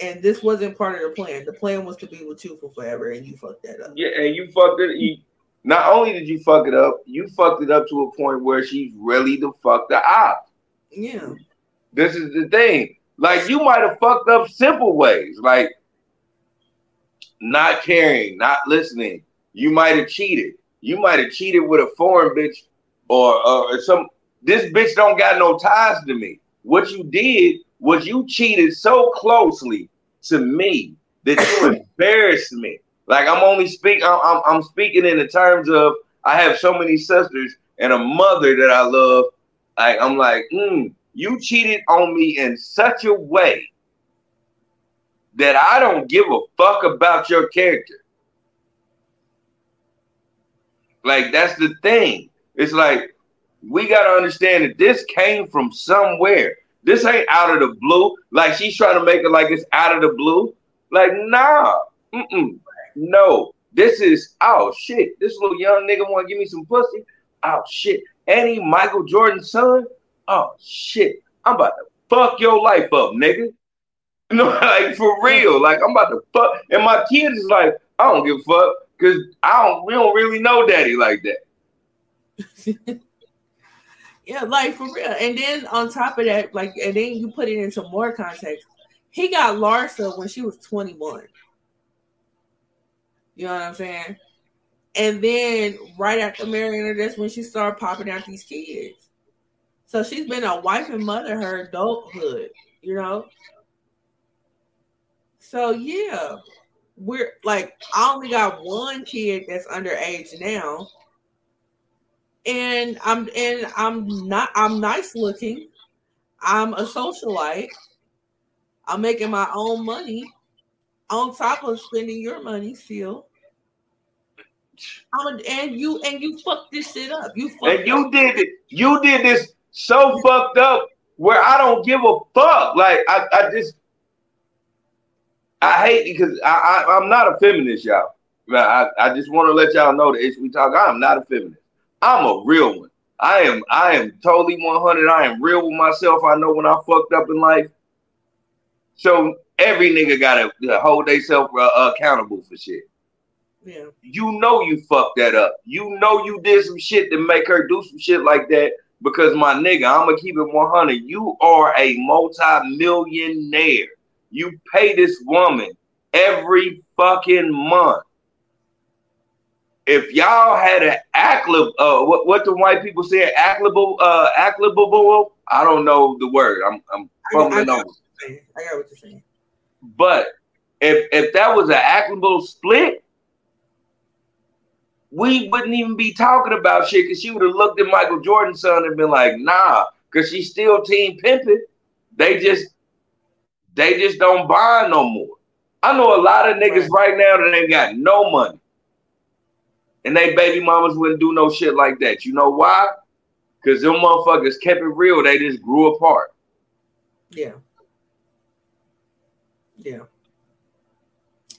And this wasn't part of the plan. The plan was to be with you for forever, and you fucked that up. Yeah, and you fucked it. You, not only did you fuck it up, you fucked it up to a point where she's really the fuck the op. Yeah. This is the thing. Like, you might have fucked up simple ways, like not caring, not listening. You might have cheated. You might have cheated with a foreign bitch or, uh, or some. This bitch don't got no ties to me. What you did was you cheated so closely to me that you embarrassed me. Like, I'm only speak. I'm, I'm, I'm speaking in the terms of I have so many sisters and a mother that I love. Like, I'm like, mm, you cheated on me in such a way that I don't give a fuck about your character. Like, that's the thing. It's like, we got to understand that this came from somewhere. This ain't out of the blue. Like, she's trying to make it like it's out of the blue. Like, nah. Mm-mm. No. This is, oh, shit. This little young nigga want to give me some pussy. Oh, shit. And he Michael Jordan's son? Oh, shit. I'm about to fuck your life up, nigga. You know, like, for real. Like, I'm about to fuck. And my kid is like, I don't give a fuck. Because I don't, we don't really know daddy like that. Yeah, like, for real. And then on top of that, like, and then you put it into more context. He got Larsa when she was twenty-one. You know what I'm saying? And then right after marrying her, that's when she started popping out these kids. So she's been a wife and mother her adulthood, you know? So, yeah. We're like, I only got one kid that's underage now, and I'm and I'm not I'm nice looking, I'm a socialite, I'm making my own money, on top of spending your money still. I'm a, and you and you fucked this shit up. You fucked and you up. did it. You did this so fucked up where I don't give a fuck. Like I, I just. I hate because I, I, I'm not a feminist, y'all. I, I just want to let y'all know the issue we talk. I am not a feminist. I'm a real one. I am I am totally one hundred. I am real with myself. I know when I fucked up in life. So every nigga got to hold themselves uh, accountable for shit. Yeah. You know you fucked that up. You know you did some shit to make her do some shit like that because, my nigga, I'm going to keep it one hundred. You are a multi-millionaire. You pay this woman every fucking month. If y'all had an acclib, uh, what what the white people say, acclibable, uh, acclibable. I don't know the word. I'm I'm fumbling over. I got what you're saying. But if if that was an acclibable split, we wouldn't even be talking about shit because she would have looked at Michael Jordan's son and been like, nah, because she's still team pimping. They just. They just don't bond no more. I know a lot of niggas right, right now that ain't got no money. And they baby mamas wouldn't do no shit like that. You know why? Because them motherfuckers kept it real. They just grew apart. Yeah. Yeah.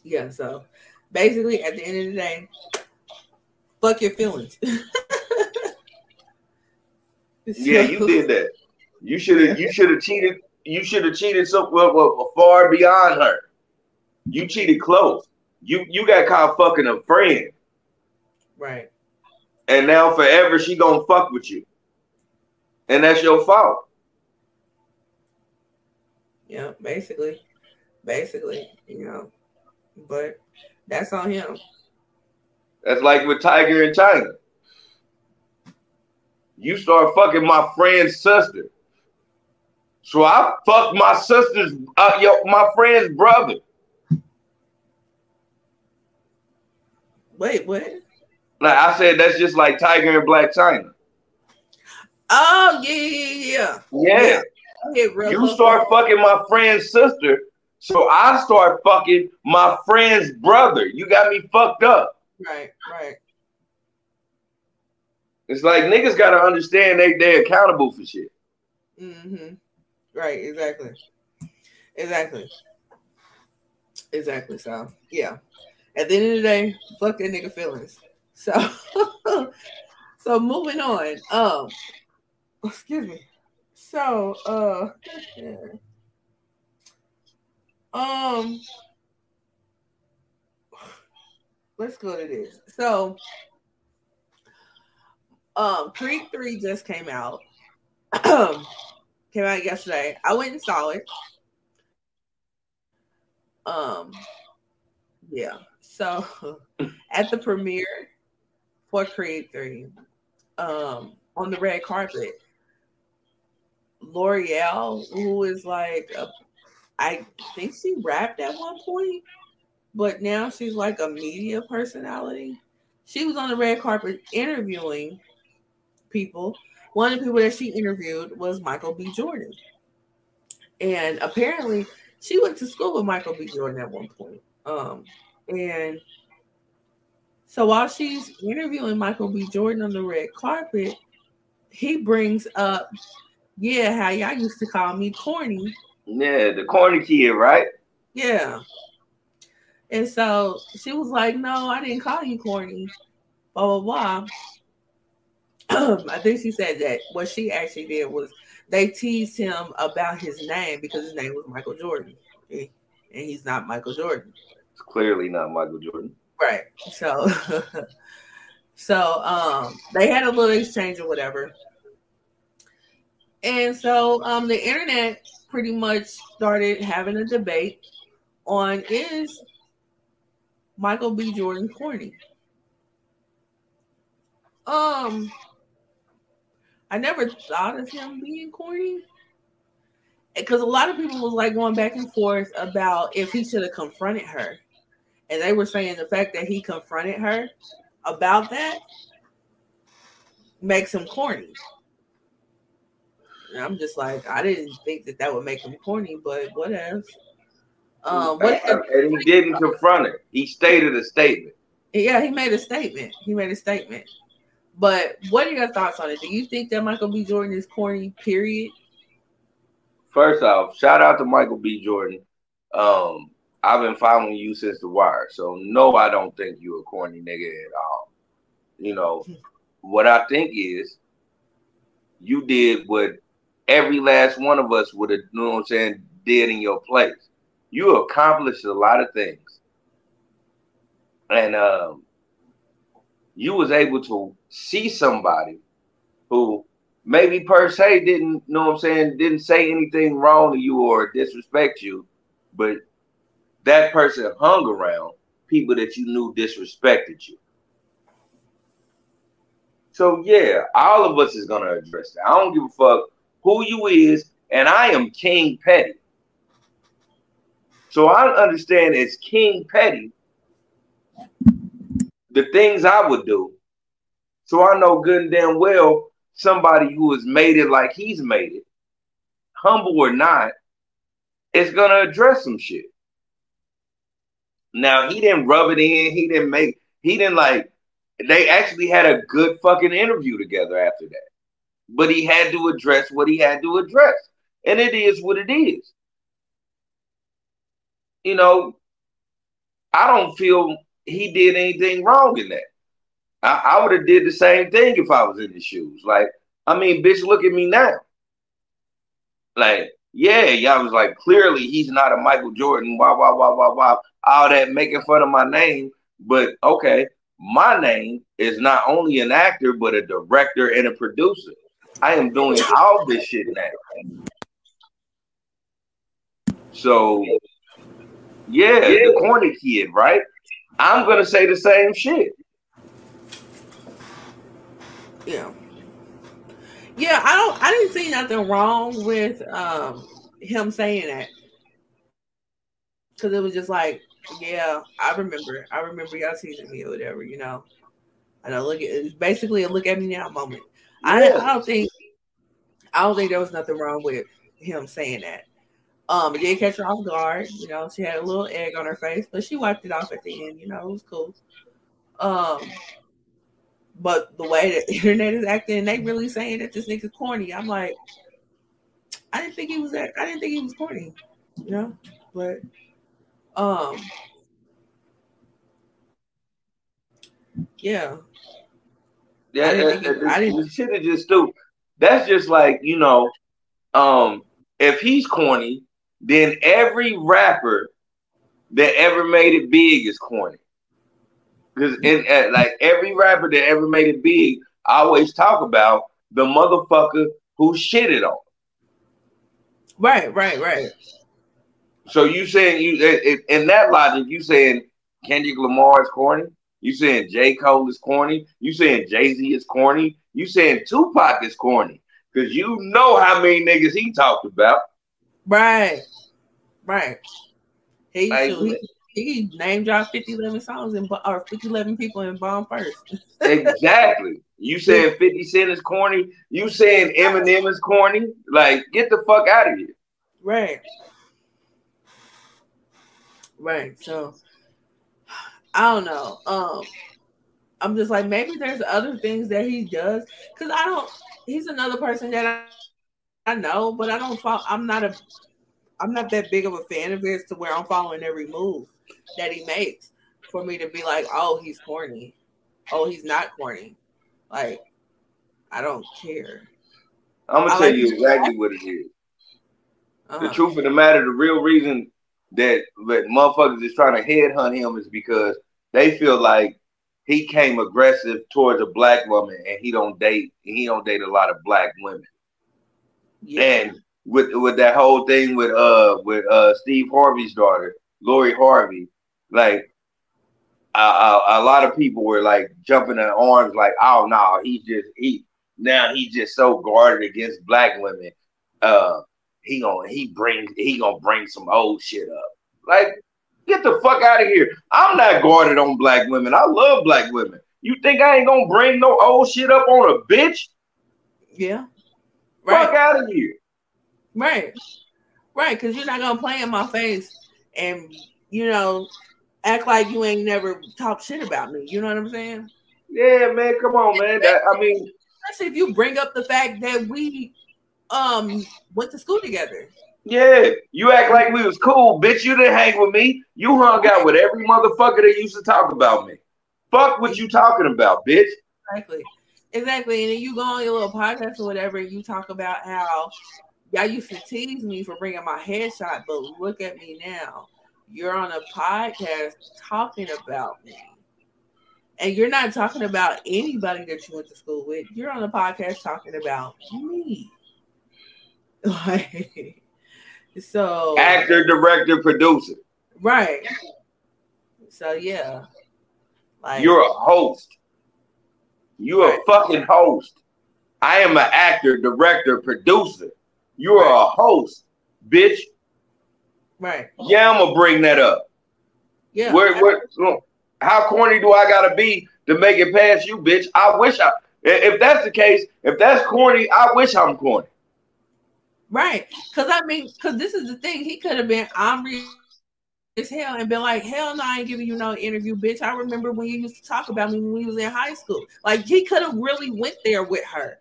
Yeah, so basically at the end of the day, fuck your feelings. Yeah, you did that. You should have you should have cheated. You should have cheated so well, well, far beyond her. You cheated close. You you got caught fucking a friend, right? And now forever she gonna fuck with you, and that's your fault. Yeah, basically, basically, you know. But that's on him. That's like with Tiger and China. You start fucking my friend's sister. So I fucked my sister's, uh, yo, my friend's brother. Wait, what? Like I said, that's just like Tiger and Black China. Oh yeah, yeah, yeah. Yeah. yeah. yeah you start up. fucking my friend's sister, so I start fucking my friend's brother. You got me fucked up. Right, right. It's like niggas got to understand they they're accountable for shit. Mm-hmm. Right, exactly, exactly, exactly. So, yeah. At the end of the day, fuck that nigga feelings. So, so moving on. Um, Excuse me. So, uh, um, let's go to this. So, um, Creed three just came out. Came out yesterday. I went and saw it. Um, yeah. So, at the premiere for Creed three, um, on the red carpet, Lori Elle, who is like, a, I think she rapped at one point, but now she's like a media personality. She was on the red carpet interviewing people. One of the people that she interviewed was Michael B. Jordan. And apparently she went to school with Michael B. Jordan at one point. Um, and so while she's interviewing Michael B. Jordan on the red carpet, he brings up, yeah, how y'all used to call me corny. Yeah, the corny kid, right? Yeah. And so she was like, no, I didn't call you corny, blah, blah, blah. I think she said that what she actually did was they teased him about his name because his name was Michael Jordan. And he's not Michael Jordan. It's clearly not Michael Jordan. Right. So, so um, they had a little exchange or whatever. And so um, the internet pretty much started having a debate on, is Michael B. Jordan corny? Um, I never thought of him being corny, because a lot of people was like going back and forth about if he should have confronted her. And they were saying the fact that he confronted her about that makes him corny. I'm just like, I didn't think that that would make him corny, but whatever. Um, what and, and he didn't confront it. He stated a statement. Yeah, he made a statement. He made a statement. But what are your thoughts on it? Do you think that Michael B. Jordan is corny, period? First off, shout out to Michael B. Jordan. Um, I've been following you since The Wire, so no, I don't think you're a corny nigga at all. You know, what I think is you did what every last one of us would have, you know what I'm saying, did in your place. You accomplished a lot of things. And um, you was able to see somebody who maybe per se didn't, you know what I'm saying, didn't say anything wrong to you or disrespect you, but that person hung around people that you knew disrespected you. So yeah, all of us is going to address that. I don't give a fuck who you is, and I am King Petty. So I understand as King Petty the things I would do. So I know good and damn well somebody who has made it like he's made it, humble or not, is going to address some shit. Now, he didn't rub it in. He didn't make, he didn't like, they actually had a good fucking interview together after that. But he had to address what he had to address. And it is what it is. You know, I don't feel he did anything wrong in that. I, I would have did the same thing if I was in his shoes. Like, I mean, bitch, look at me now. Like, yeah, y'all was like, clearly he's not a Michael Jordan, wah, wah, wah, wah, wah, all that making fun of my name. But, okay, my name is not only an actor, but a director and a producer. I am doing all this shit now. So... Yeah, yeah, the corny kid, right? I'm going to say the same shit. Yeah. Yeah, I don't I didn't see nothing wrong with um him saying that. Cuz it was just like, yeah, I remember. I remember y'all teasing me or whatever, you know. And I look at it's basically a look at me now moment. Yeah. I I don't think I don't think there was nothing wrong with him saying that. Um, it did catch her off guard, you know. She had a little egg on her face, but she wiped it off at the end, you know. It was cool. Um, but the way the internet is acting, they really saying that this nigga's corny. I'm like, I didn't think he was that. I didn't think he was corny, you know. But, um, yeah, yeah, I didn't that, think that, he, that, I didn't. This shit is just stupid. that's just like, you know, um, if he's corny, then every rapper that ever made it big is corny. Because uh, like every rapper that ever made it big, I always talk about the motherfucker who shitted on. Right, right, right. So you saying you it, it, in that logic, you saying Kendrick Lamar is corny? You saying J. Cole is corny? You saying Jay-Z is corny? You saying Tupac is corny? Because you know how many niggas he talked about. Right, right. He like, he, he name dropped fifty eleven songs and or fifty eleven people and bomb first. Exactly. You saying fifty Cent is corny? You saying Eminem is corny? Like, get the fuck out of here. Right. Right. So I don't know. Um, I'm just like, maybe there's other things that he does, because I don't. He's another person that I, I know, but I don't follow. I'm not a. I'm not that big of a fan of his to where I'm following every move that he makes for me to be like, oh, he's corny. Oh, he's not corny. Like, I don't care. I'm gonna I tell like you exactly what it is. Uh-huh. The truth of the matter, the real reason that that motherfuckers is trying to headhunt him is because they feel like he came aggressive towards a black woman, and he don't date. He don't date a lot of black women. Yeah. And with with that whole thing with uh with uh Steve Harvey's daughter, Lori Harvey, like I, I, a lot of people were like jumping in arms, like, oh no, he just he now he's just so guarded against black women. Uh, he gonna he bring he gonna bring some old shit up. Like, get the fuck out of here. I'm not guarded on black women. I love black women. You think I ain't gonna bring no old shit up on a bitch? Yeah, right. Fuck out of here. Right, right, because you're not gonna play in my face and, you know, act like you ain't never talked shit about me. You know what I'm saying? Yeah, man, come on, man. That, I mean, especially if you bring up the fact that we um went to school together. Yeah, you act like we was cool, bitch. You didn't hang with me. You hung out with every motherfucker that used to talk about me. Fuck what you talking about, bitch. Exactly, exactly. And then you go on your little podcast or whatever, and you talk about how y'all used to tease me for bringing my headshot, but look at me now. You're on a podcast talking about me. And you're not talking about anybody that you went to school with. You're on a podcast talking about me. Like, so... actor, director, producer. Right. So, yeah. Like, you're a host. You're right. A fucking host. I am an actor, director, producer. You're right. A host, bitch. Right. Yeah, I'm gonna bring that up. Yeah. Where, where, how corny do I gotta be to make it past you, bitch? I wish I. If that's the case, if that's corny, I wish I'm corny. Right. Because I mean, because this is the thing. He could have been angry as hell and been like, "Hell no, I ain't giving you no interview, bitch. I remember when you used to talk about me when we was in high school." Like, he could have really went there with her.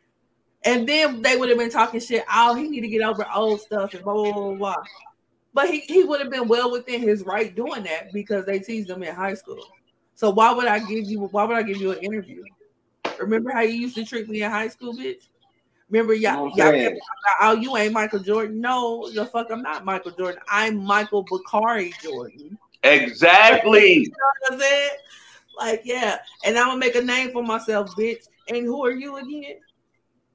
And then they would have been talking shit. Oh, he need to get over old stuff and blah, blah, blah, blah. But he, he would have been well within his right doing that because they teased him in high school. So why would I give you, why would I give you an interview? Remember how you used to trick me in high school, bitch? Remember y'all, y'all kept, oh, you ain't Michael Jordan. No, the fuck, I'm not Michael Jordan. I'm Michael Bakari Jordan. Exactly. You know what I'm saying? Like, yeah. And I'm going to make a name for myself, bitch. And who are you again?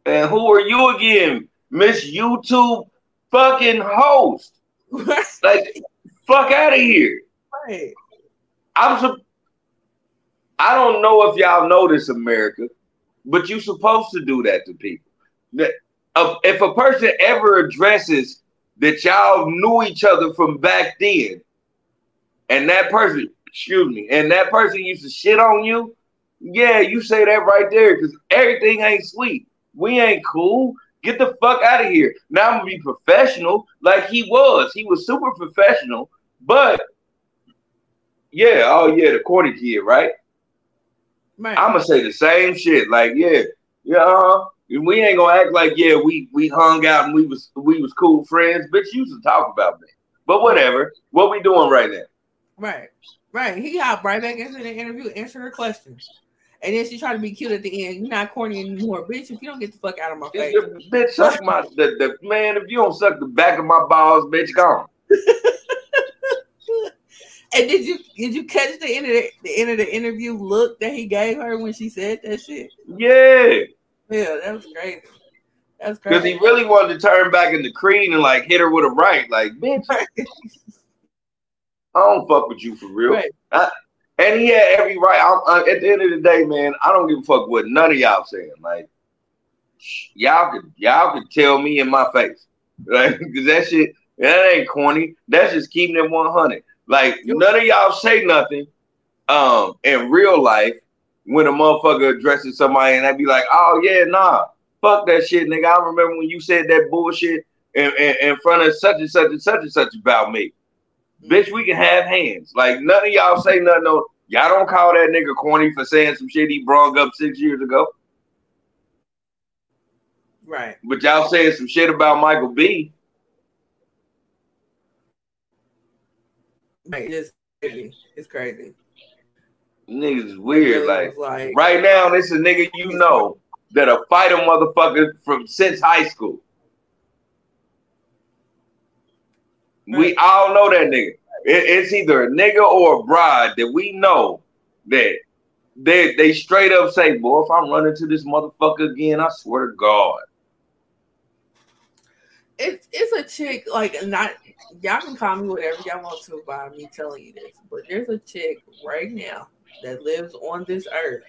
And who are you again, Miss YouTube fucking host? Like, fuck out of here. Right. I'm su- I don't know if y'all know this, America, but you're supposed to do that to people. If a person ever addresses that y'all knew each other from back then, and that person, excuse me, and that person used to shit on you, yeah, you say that right there because everything ain't sweet. We ain't cool. Get the fuck out of here. Now I'm gonna be professional, like he was. He was super professional, but yeah, oh yeah, the corny kid, right? Man. I'm gonna say the same shit. Like, yeah, yeah, uh-huh. We ain't gonna act like yeah, we we hung out and we was we was cool friends. Bitch, you used to talk about me, but whatever. What we doing right now? Right, right. He hopped right back into the interview, answer her questions. and then she tried to be cute at the end. You're not corny anymore, bitch. If you don't get the fuck out of my face, bitch, suck my the, the man. If you don't suck the back of my balls, bitch, gone. And did you did you catch the end of the, the end of the interview look that he gave her when she said that shit? Yeah, yeah, that was crazy. That's crazy. Because he really wanted to turn back into Creed and like hit her with a right, like bitch. I don't fuck with you for real. Right. I, and he had every right. I, I, at the end of the day, man, I don't give a fuck what none of y'all saying. Like y'all could y'all could tell me in my face, like because that shit that ain't corny. That's just keeping it one hundred. Like none of y'all say nothing um in real life when a motherfucker addresses somebody and I be like, oh yeah, nah, fuck that shit, nigga. I remember when you said that bullshit in, in, in front of such and such and such and such about me. Bitch, we can have hands. Like none of y'all say nothing. No, y'all don't call that nigga corny for saying some shit he brought up six years ago. Right. But y'all saying some shit about Michael B. Right. It's crazy. It's crazy. Niggas is weird. Really like, like right now, this is a nigga you know that'll fight a motherfucker from since high school. Right. We all know that nigga. It, it's either a nigga or a bride that we know that they they straight up say, boy, if I run into this motherfucker again, I swear to God. It's it's a chick like not y'all can call me whatever y'all want to by me telling you this, but there's a chick right now that lives on this earth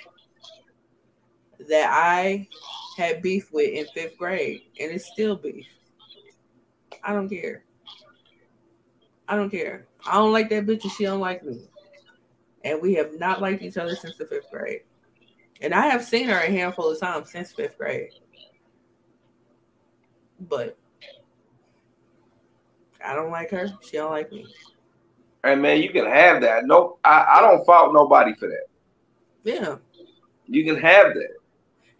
that I had beef with in fifth grade, and it's still beef. I don't care. I don't care. I don't like that bitch, and she don't like me, and we have not liked each other since the fifth grade. And I have seen her a handful of times since fifth grade, but I don't like her. She don't like me. Hey, man, you can have that. No, I, I don't fault nobody for that. Yeah. You can have that.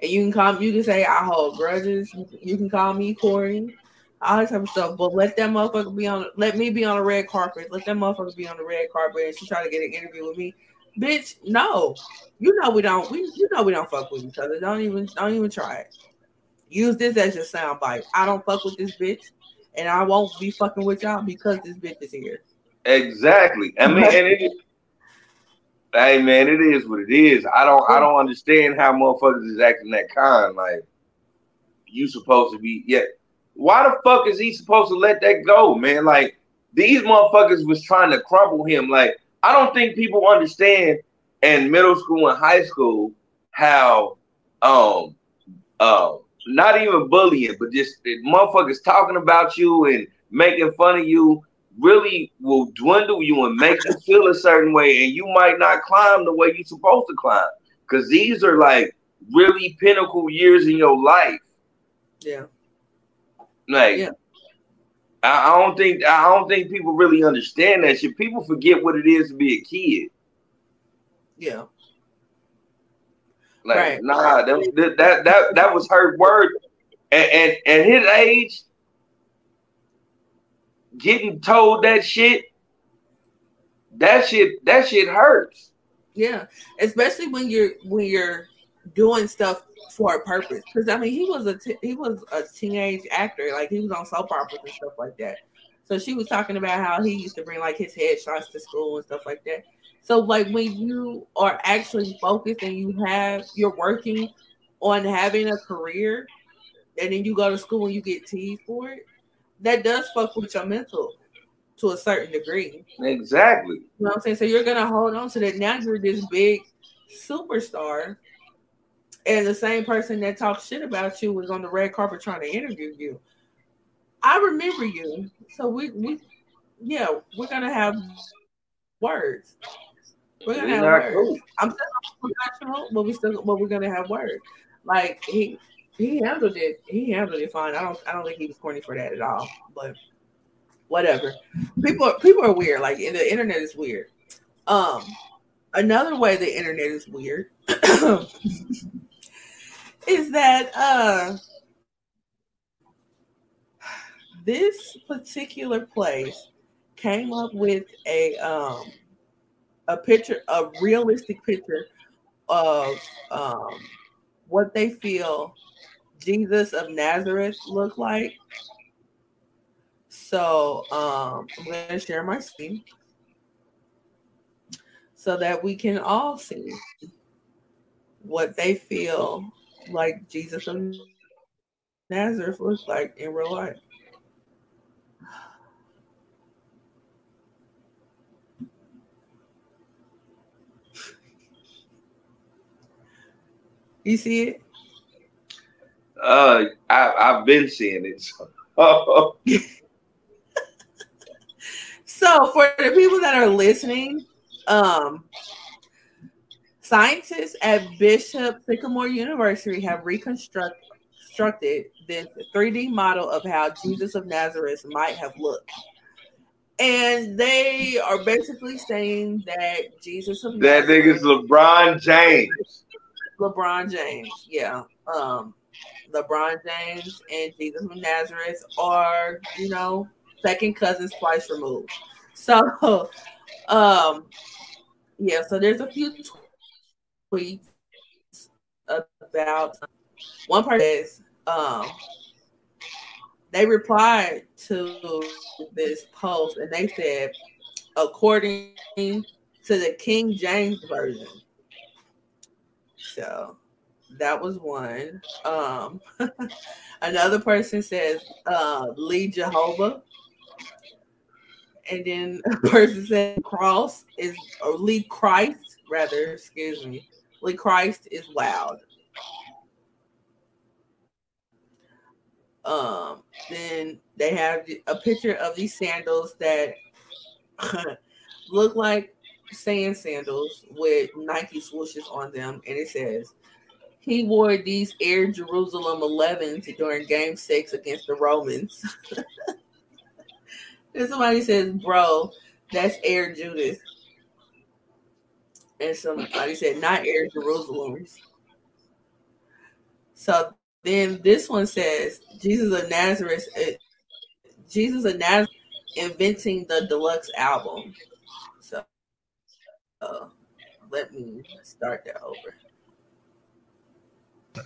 And you can call me, you can say, I hold grudges. You can call me Corey. All this type of stuff. But let that motherfucker be on, let me be on the red carpet. Let that motherfucker be on the red carpet. And she try to get an interview with me. Bitch, no. You know we don't, we, you know we don't fuck with each other. Don't even, don't even try it. Use this as your soundbite. I don't fuck with this bitch. And I won't be fucking with y'all because this bitch is here. Exactly. I mean, and it is, hey man, it is what it is. I don't, I don't understand how motherfuckers is acting that kind. Like, you supposed to be, yeah. Why the fuck is he supposed to let that go, man? Like, these motherfuckers was trying to crumble him. Like, I don't think people understand in middle school and high school how, um, um. not even bullying, but just motherfuckers talking about you and making fun of you really will dwindle you and make you feel a certain way, and you might not climb the way you're supposed to climb because these are like really pinnacle years in your life. Yeah, like yeah. I, I don't think I don't think people really understand that shit. People forget what it is to be a kid. Yeah. Like, right. Nah, that, that that that was her word, and, and and his age, getting told that shit, that shit, that shit hurts. Yeah, especially when you're when you're doing stuff for a purpose. Because I mean, he was a t- he was a teenage actor, like he was on soap operas and stuff like that. So she was talking about how he used to bring like his headshots to school and stuff like that. So, like, when you are actually focused and you have, you're working on having a career, and then you go to school and you get teased for it, that does fuck with your mental to a certain degree. Exactly. You know what I'm saying? So you're going to hold on to that. Now you're this big superstar, and the same person that talks shit about you was on the red carpet trying to interview you. I remember you. So, we, we yeah, we're going to have words. We're gonna have words. Cool. I'm still professional, but we still, but we're gonna have words. Like he, he handled it. He handled it fine. I don't, I don't think he was corny for that at all. But whatever. People, people are weird. Like the internet is weird. Um, another way the internet is weird is that uh, this particular place came up with a um. a picture, a realistic picture of um, what they feel Jesus of Nazareth looked like. So um, I'm going to share my screen so that we can all see what they feel like Jesus of Nazareth looks like in real life. You see it? Uh, I, I've been seeing it. So. So for the people that are listening, um, scientists at Bishop Sycamore University have reconstructed this three D model of how Jesus of Nazareth might have looked. And they are basically saying that Jesus of Nazareth... That nigga's LeBron James. LeBron James, yeah. Um, LeBron James and Jesus of Nazareth are, you know, second cousins twice removed. So, um, yeah, so there's a few tweets about one person is, um, they replied to this post and they said, according to the King James Version. So that was one. Um, another person says uh, Lee Jehovah, and then a person said Cross is or Lee Christ rather. Excuse me, Lee Christ is loud. Um, then they have a picture of these sandals that look like sand sandals with Nike swooshes on them, and it says he wore these Air Jerusalem elevens during game six against the Romans. And somebody says, bro, that's Air Judas. And somebody said, not Air Jerusalems. So then this one says, Jesus of Nazareth, uh, Jesus of Nazareth inventing the deluxe album. Uh, let me start that over.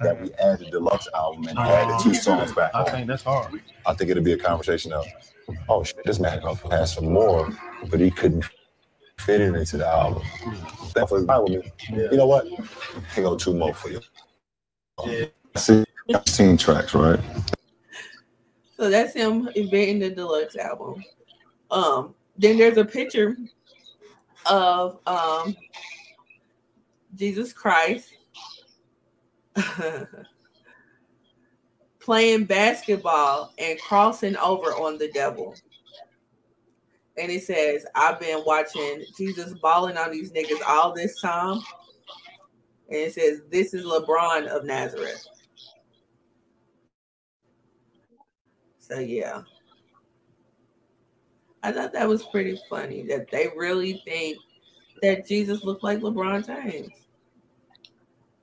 That we added the Deluxe album and uh, added two songs back. I on. think that's hard. I think it'll be a conversation of, oh shit, this man has some more, but he couldn't fit it into the album. That was fine with me. Yeah. You know what? Here go two more for you. Yeah. I see, I've seen tracks, right? So that's him inventing the Deluxe album. Um, then there's a picture of um, Jesus Christ playing basketball and crossing over on the devil. And it says, I've been watching Jesus balling on these niggas all this time. And it says, this is LeBron of Nazareth. So, yeah. I thought that was pretty funny that they really think that Jesus looked like LeBron James.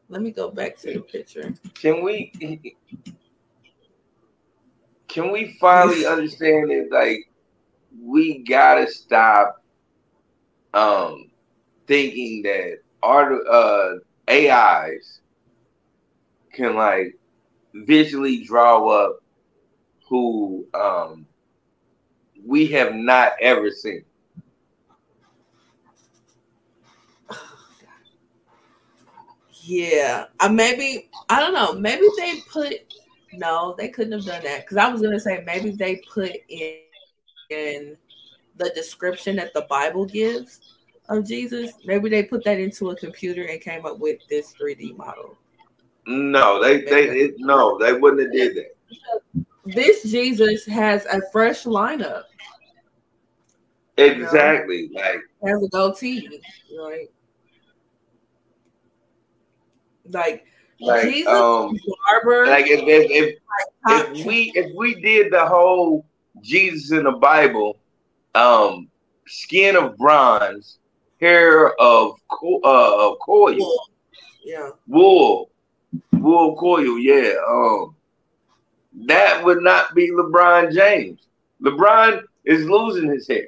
Let me go back to the picture. Can we can we finally understand that, like, we gotta stop um, thinking that art uh, A Is can, like, visually draw up who um, we have not ever seen. Yeah, I maybe I don't know. Maybe they put no, they couldn't have done that because I was gonna say maybe they put in in the description that the Bible gives of Jesus. Maybe they put that into a computer and came up with this three D model. No, they maybe they it, no, they wouldn't have did that. This Jesus has a fresh lineup. Exactly. You know? Like, has a goatee, right? Like, like Jesus um, barber. Like if if, if, like if we if we did the whole Jesus in the Bible, um, skin of bronze, hair of co- uh, of coil, yeah, wool, wool coil, yeah, um. That would not be LeBron James. LeBron is losing his hair.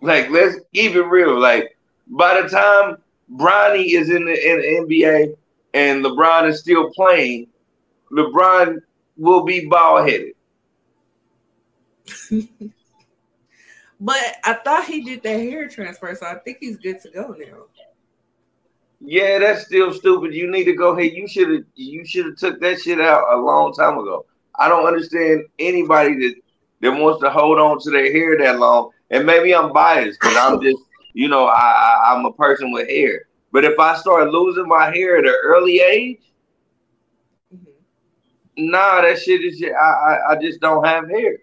Like, let's keep it real. Like, By the time Bronny is in the, in the N B A and LeBron is still playing, LeBron will be bald-headed. But I thought he did that hair transfer, so I think he's good to go now. Yeah, that's still stupid. You need to go ahead. You should have you should have took that shit out a long time ago. I don't understand anybody that, that wants to hold on to their hair that long. And maybe I'm biased because I'm just, you know, I, I, I'm a person with hair. But if I start losing my hair at an early age, mm-hmm. nah, that shit is, I, I, I just don't have hair.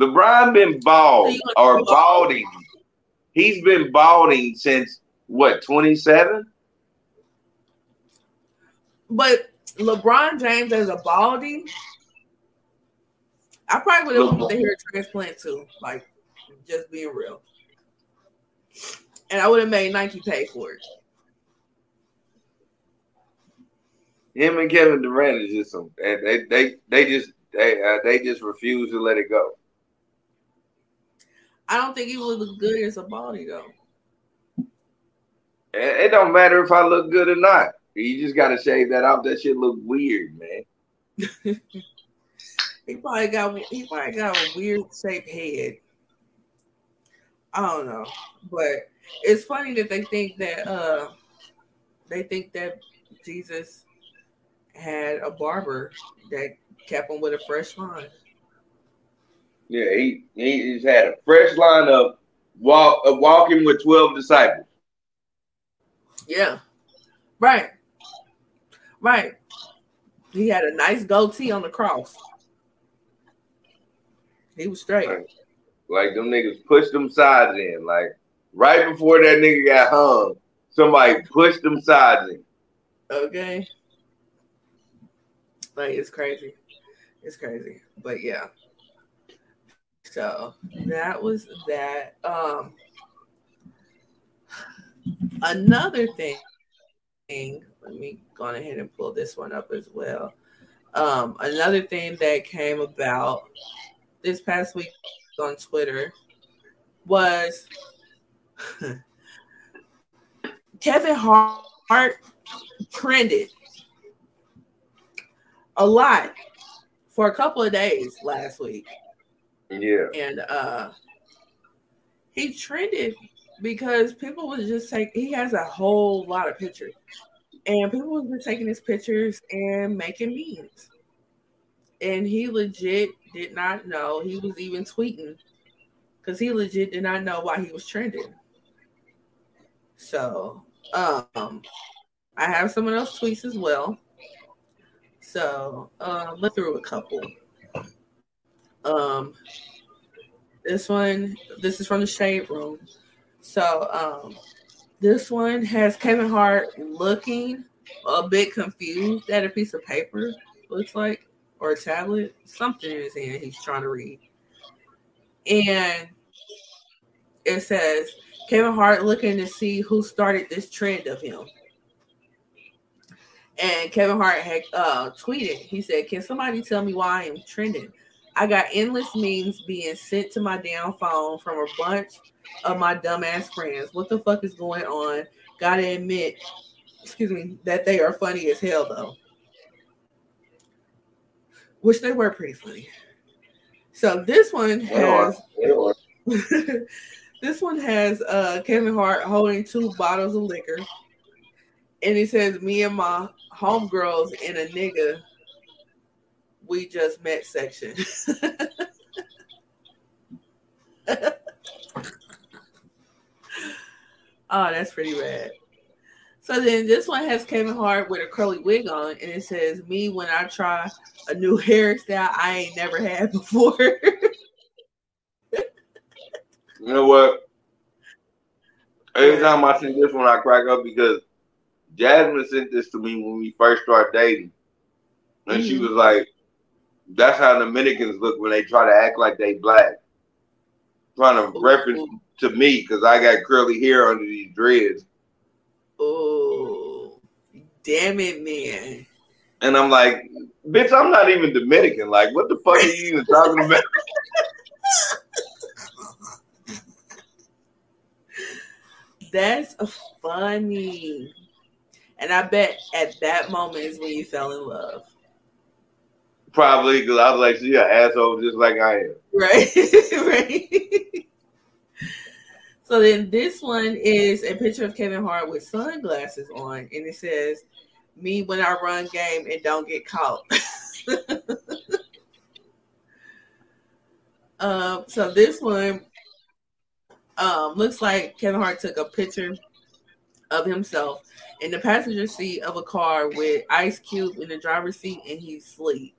LeBron been bald or balding. He's been balding since, what, twenty-seven? But LeBron James as a balding, I probably would have wanted the hair transplant too. Like, just being real. And I would have made Nike pay for it. Him and Kevin Durant is just some. They they they just they uh, they just refuse to let it go. I don't think he would look good as a balding though. It don't matter if I look good or not. You just gotta shave that off. That shit look weird, man. He probably got he probably got a weird shaped head. I don't know, but it's funny that they think that uh, they think that Jesus had a barber that kept him with a fresh line. Yeah, he he just had a fresh line of walk of walking with twelve disciples. Yeah, right, right. He had a nice goatee on the cross. He was straight. Right. Like, them niggas pushed them sides in. Like, right before that nigga got hung, somebody pushed them sides in. Okay. Like, it's crazy. It's crazy. But, yeah. So, that was that. Um, another thing. Let me go ahead and pull this one up as well. Um, another thing that came about this past week on Twitter was Kevin Hart trended a lot for a couple of days last week. Yeah. And uh, he trended because people was just taking, he has a whole lot of pictures. And people was just taking his pictures and making memes. And he legit did not know. He was even tweeting because he legit did not know why he was trending. So um, I have someone else's tweets as well. So uh, look through a couple. Um, this one, this is from the Shade Room. So um, this one has Kevin Hart looking a bit confused at a piece of paper, looks like. Or a tablet, something in his hand he's trying to read. And it says, Kevin Hart looking to see who started this trend of him. And Kevin Hart had uh, tweeted, he said, can somebody tell me why I am trending? I got endless memes being sent to my damn phone from a bunch of my dumbass friends. What the fuck is going on? Gotta admit, excuse me, that they are funny as hell though. Which they were pretty funny. So this one has this one has uh, Kevin Hart holding two bottles of liquor, and he says, "Me and my homegirls and a nigga, we just met." Section. Oh, that's pretty rad. So then this one has Kevin Hart with a curly wig on, and it says, me when I try a new hairstyle I ain't never had before. You know what? Every time I see this one, I crack up because Jasmine sent this to me when we first started dating. And mm-hmm. she was like, that's how Dominicans look when they try to act like they black. Trying to ooh, reference ooh. to me because I got curly hair under these dreads. Oh, damn it, man. And I'm like, bitch, I'm not even Dominican. Like, what the fuck are you even talking about? That's funny. And I bet at that moment is when you fell in love. Probably, because I was like, she's an asshole just like I am. Right, right. So then this one is a picture of Kevin Hart with sunglasses on, and it says, me when I run game and don't get caught. um, so this one um, looks like Kevin Hart took a picture of himself in the passenger seat of a car with Ice Cube in the driver's seat, and he's asleep.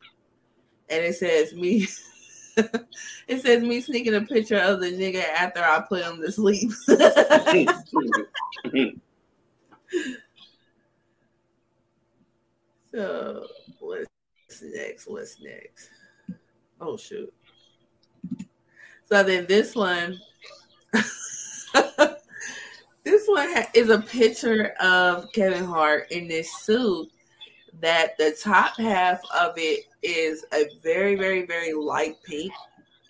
And it says, me... It says me sneaking a picture of the nigga after I put him to sleep. So what's next? What's next? Oh shoot! So then this one, this one is a picture of Kevin Hart in this suit. That the top half of it is a very, very, very light pink.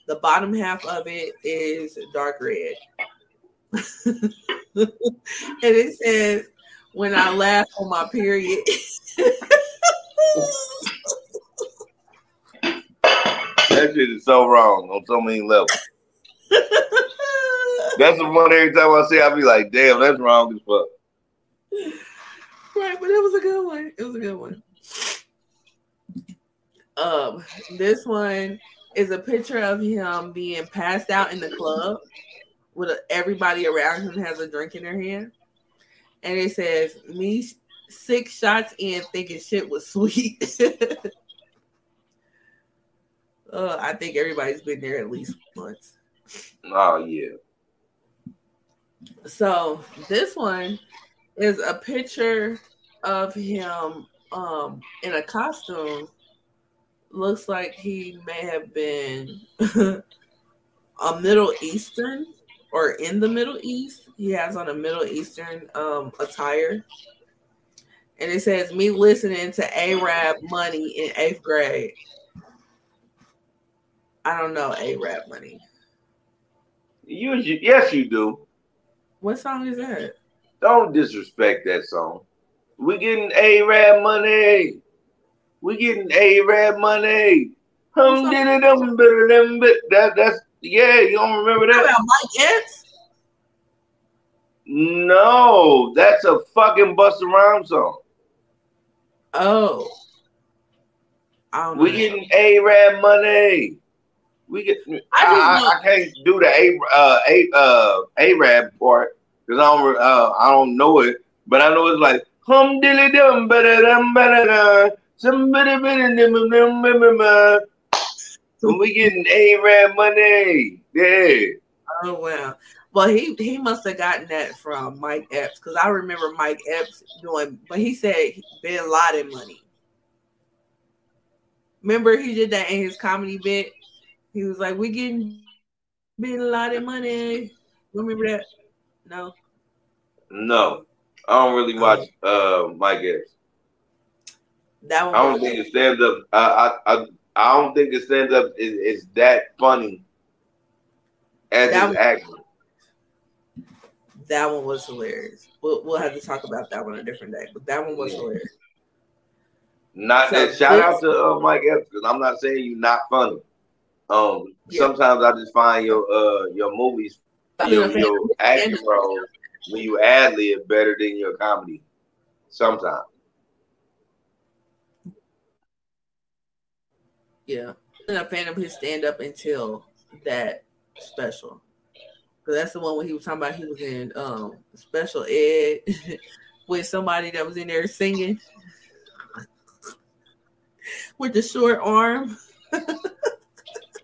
The bottom half of it is dark red. And it says, when I laugh on my period. That shit is so wrong on so many levels. That's the one every time I see it, I be like, damn, that's wrong as fuck. Right, but it was a good one. It was a good one. Um, this one is a picture of him being passed out in the club with a, everybody around him has a drink in their hand. And it says, me six shots in thinking shit was sweet. uh, I think everybody's been there at least once. Oh, yeah. So this one is a picture of him um, in a costume. Looks like he may have been a Middle Eastern or in the Middle East. He has on a Middle Eastern um, attire. And it says, me listening to A-Rap Money in eighth grade. I don't know A-Rap Money. You, you yes, you do. What song is that? Don't disrespect that song. We getting A-Rap money. We getting A-Rap money. Um, did it up and better than that. That's yeah. You don't remember that? About Mike Epps? No, that's a fucking Busta Rhymes song. Oh, I don't we know. Getting A-Rap money. We get. I, I, I can't do the A uh, A uh, A-Rap part. Cause I don't, uh, I don't know it, but I know it's like hum dilly dum better dum better dum somebody better dum dum dum. So we getting A-Rap money, yeah. Oh well, well he he must have gotten that from Mike Epps, cause I remember Mike Epps doing, but he said Bin Laden money. Remember he did that in his comedy bit. He was like, "We getting Bin Laden money." Remember that? No, no, I don't really watch uh, Mike Epps. That one I don't think it stands up. I, I, I, I don't think it stands up is, is that funny as an actor. That one was hilarious. We'll, we'll have to talk about that one a different day, but that one was hilarious. Not so, that shout out to uh, Mike Epps, because I'm not saying you're not funny. Um, yeah. Sometimes I just find your uh, your movies. Your, your acting role when you ad lib better than your comedy sometimes. Yeah. I'm a fan of his stand up until that special. Because that's the one when he was talking about he was in um, special ed with somebody that was in there singing with the short arm.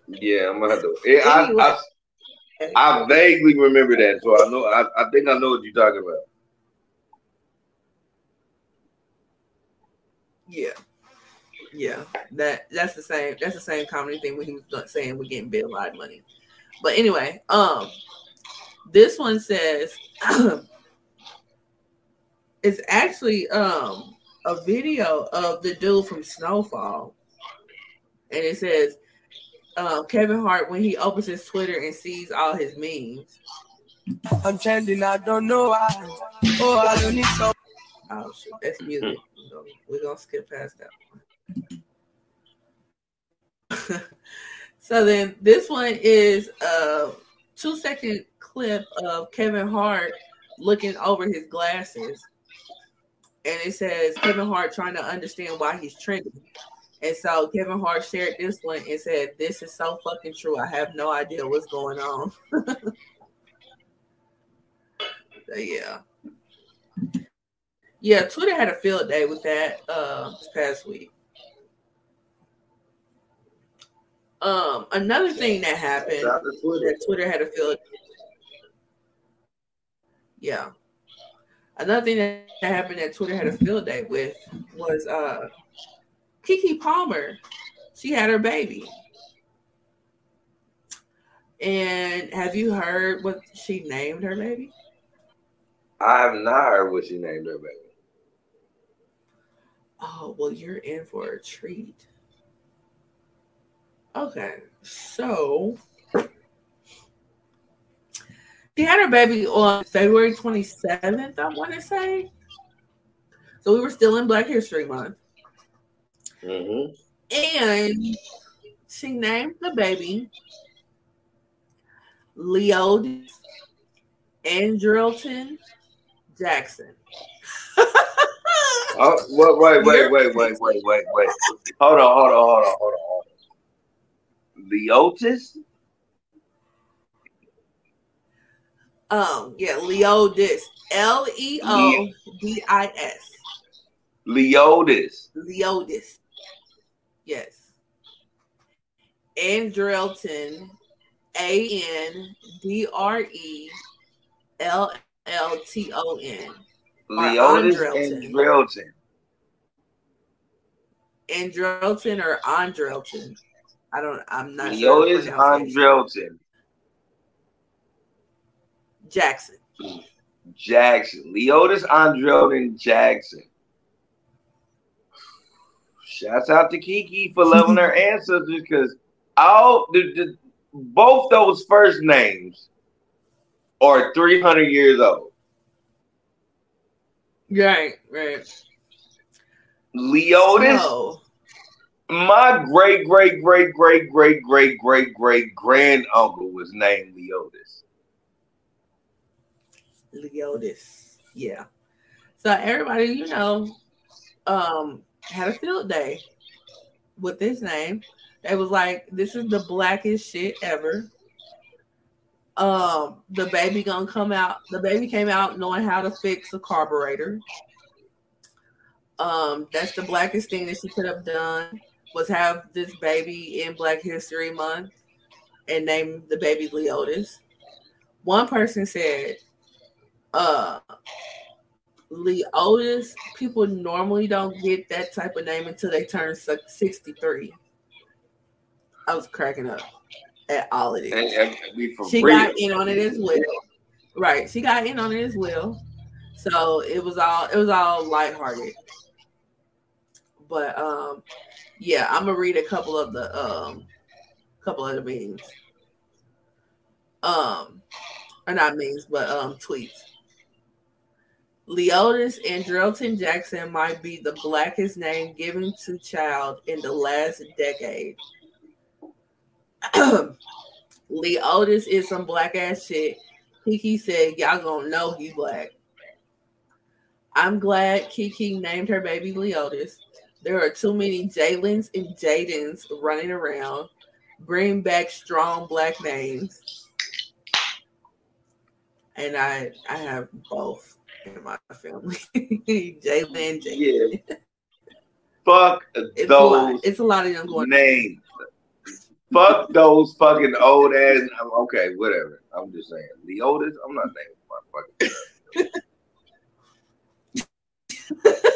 Yeah, I'm going to have to. It, anyway. I, I, I vaguely remember that, so I know. I, I think I know what you're talking about. Yeah, yeah. That that's the same. That's the same comedy thing when he was saying we're getting Bin Laden money. But anyway, um, this one says it's actually um a video of the dude from Snowfall, and it says. Uh, Kevin Hart when he opens his Twitter and sees all his memes. I'm trending, I don't know why. Oh, I don't need some. Oh, shit, that's music. So we're going to skip past that one. So then this one is a two-second clip of Kevin Hart looking over his glasses. And it says, Kevin Hart trying to understand why he's trending. And so Kevin Hart shared this one and said, this is so fucking true. I have no idea what's going on. So, yeah. Yeah, Twitter had a field day with that uh, this past week. Um, another thing that happened, Twitter. that Twitter had a field day. Yeah. Another thing that happened that Twitter had a field day with was uh, Keke Palmer. She had her baby. And have you heard what she named her baby? I have not heard what she named her baby. Oh, well, you're in for a treat. Okay, so she had her baby on February twenty-seventh, I want to say. So we were still in Black History Month. Mm-hmm. And she named the baby Leodis Andrilton Jackson. Oh, wait, wait, wait, wait, wait, wait, wait. Hold on, hold on, hold on, hold on. Leodis? Um, yeah, Leodis. L E O D I S. Leodis. Leodis. Yes. Andrilton. A N D R E L L T O N. Leodis Andrilton. Andrilton or Andrilton. I don't, I'm not sure. Leodis Andrilton. Jackson. Jackson. Leodis Andrilton Jackson. Shouts out to Keke for loving her ancestors, because all the, the both those first names are three hundred years old. Right, right. Leodis. Oh. My great, great, great, great, great, great, great, great grand uncle was named Leodis. Leodis, yeah. So everybody, you know, um, had a field day with this name. They was like, "This is the blackest shit ever." Um, the baby gonna come out. The baby came out knowing how to fix a carburetor. Um, that's the blackest thing that she could have done. Was have this baby in Black History Month and name the baby Leodis. One person said, uh, Leodis, people normally don't get that type of name until they turn sixty-three. I was cracking up at all of this. And, and she real. got in on it as well. Right. She got in on it as well. So it was all it was all lighthearted. But um yeah, I'm gonna read a couple of the um couple of the memes. Um or not memes, but um tweets. Leodis Andrilton Jackson might be the blackest name given to child in the last decade. Leodis is some black ass shit. Keke said, y'all gonna know he black. I'm glad Keke named her baby Leodis. There are too many Jaylens and Jadens running around. Bring back strong black names. And I I have both in my family. Jaylen and Jaden. Yeah. Fuck it's those a lot. It's a lot of young boys. Names. Fuck those fucking old ass. Okay, whatever. I'm just saying. Leodis, I'm not naming my fucking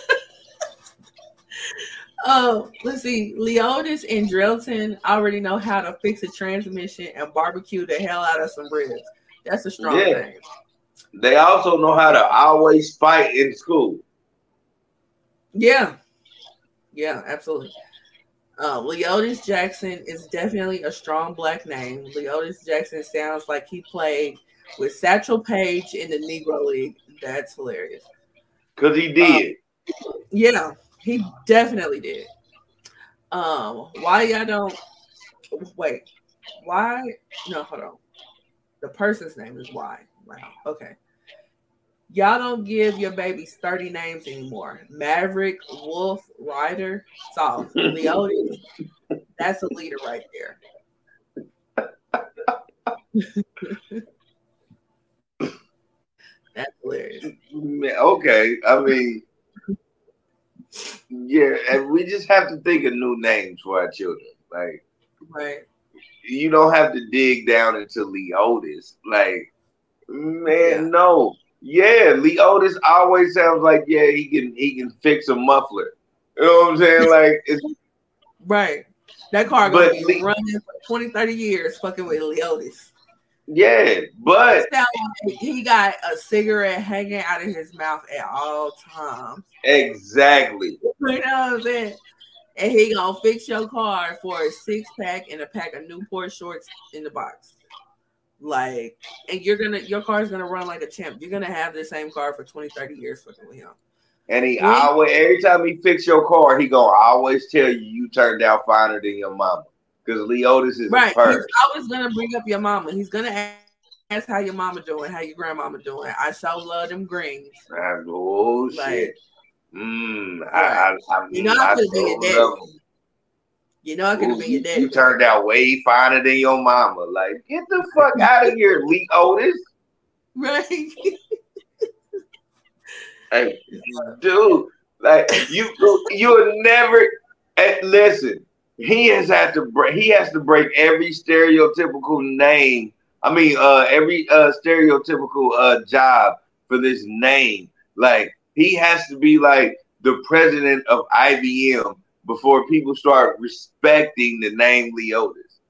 Oh, let's see. Leodis Andrilton already know how to fix a transmission and barbecue the hell out of some ribs. That's a strong yeah. name. They also know how to always fight in school. Yeah. Yeah, absolutely. Uh, Leodis Jackson is definitely a strong black name. Leodis Jackson sounds like he played with Satchel Paige in the Negro League. That's hilarious. Because he did. Um, yeah, he definitely did. Um, why y'all don't wait? Why? No, hold on. The person's name is Why. Wow. Okay. Y'all don't give your babies thirty names anymore. Maverick, Wolf, Ryder, Soft, Leodis. That's a leader right there. That's hilarious. Okay. I mean, yeah, and we just have to think of new names for our children. Like, right. You don't have to dig down into Leodis. Like, man, yeah. no. Yeah, Leodis always sounds like yeah he can he can fix a muffler. You know what I'm saying? Like it's right. That car gonna be Le- running for twenty, thirty years fucking with Leodis. Yeah, but he got a cigarette hanging out of his mouth at all times. Exactly. You know what I'm saying? And he gonna fix your car for a six pack and a pack of Newport shorts in the box. Like, and you're gonna, your car's gonna run like a champ. You're gonna have the same car for twenty, thirty years fucking with him. And he yeah. always, every time he fix your car, he gonna always tell you you turned out finer than your mama because Leodis is right. He's always gonna bring up your mama. He's gonna ask, ask how your mama doing, how your grandmama doing. I so love them greens. I, oh like, shit! Mm, right. I, I, I, you know I, I could be your daddy. You know, I could have been your daddy. You turned out way finer than your mama. Like, get the fuck out of here, Leodis. Right. Hey, dude, like you, you'll never. Hey, listen, he has had to break. He has to break every stereotypical name. I mean, uh, every uh, stereotypical uh, job for this name. Like, he has to be like the president of I B M. Before people start respecting the name Leodis.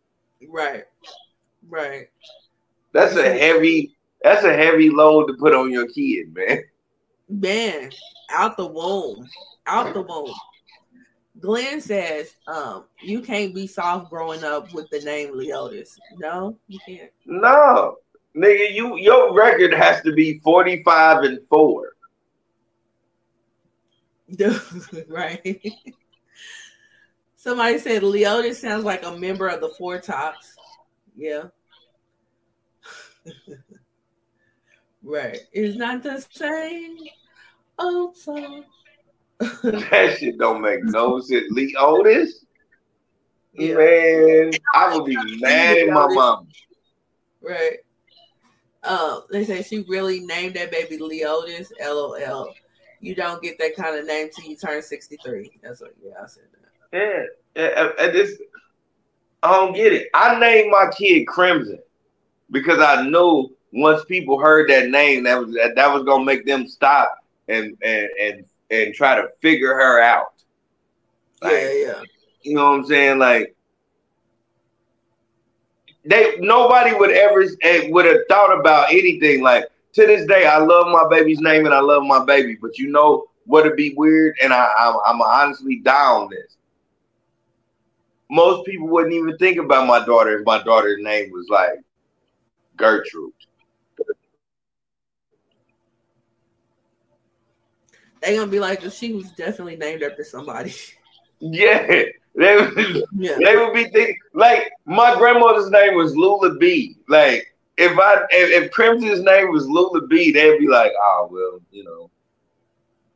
Right. Right. That's a heavy, that's a heavy load to put on your kid, man. Man, out the womb. Out the womb. Glenn says, um, you can't be soft growing up with the name Leodis. No, you can't. No. Nigga, you your record has to be forty-five and four. Right. Somebody said Leodis sounds like a member of the Four Tops. Yeah. Right. It's not the same. Oh, so. That shit don't make no sense. Leodis? Yeah. Man, I would be mad at my mom. Right. Um, they say she really named that baby Leodis. L O L. You don't get that kind of name till you turn sixty-three. That's what, yeah, I said that. Yeah, and this I don't get it. I named my kid Crimson because I knew once people heard that name, that was that, that was gonna make them stop and and and and try to figure her out. Like, yeah, yeah. You know what I'm saying? Like they nobody would ever would have thought about anything. Like to this day, I love my baby's name and I love my baby, but you know what'd be weird, and I, I'm I'm honestly die on this. Most people wouldn't even think about my daughter if my daughter's name was like Gertrude. They're going to be like, well, she was definitely named after somebody. Yeah. They would, yeah. They would be thinking, like, my grandmother's name was Lula B. Like, if I if, if Crimson's name was Lula B, they'd be like, oh, well, you know.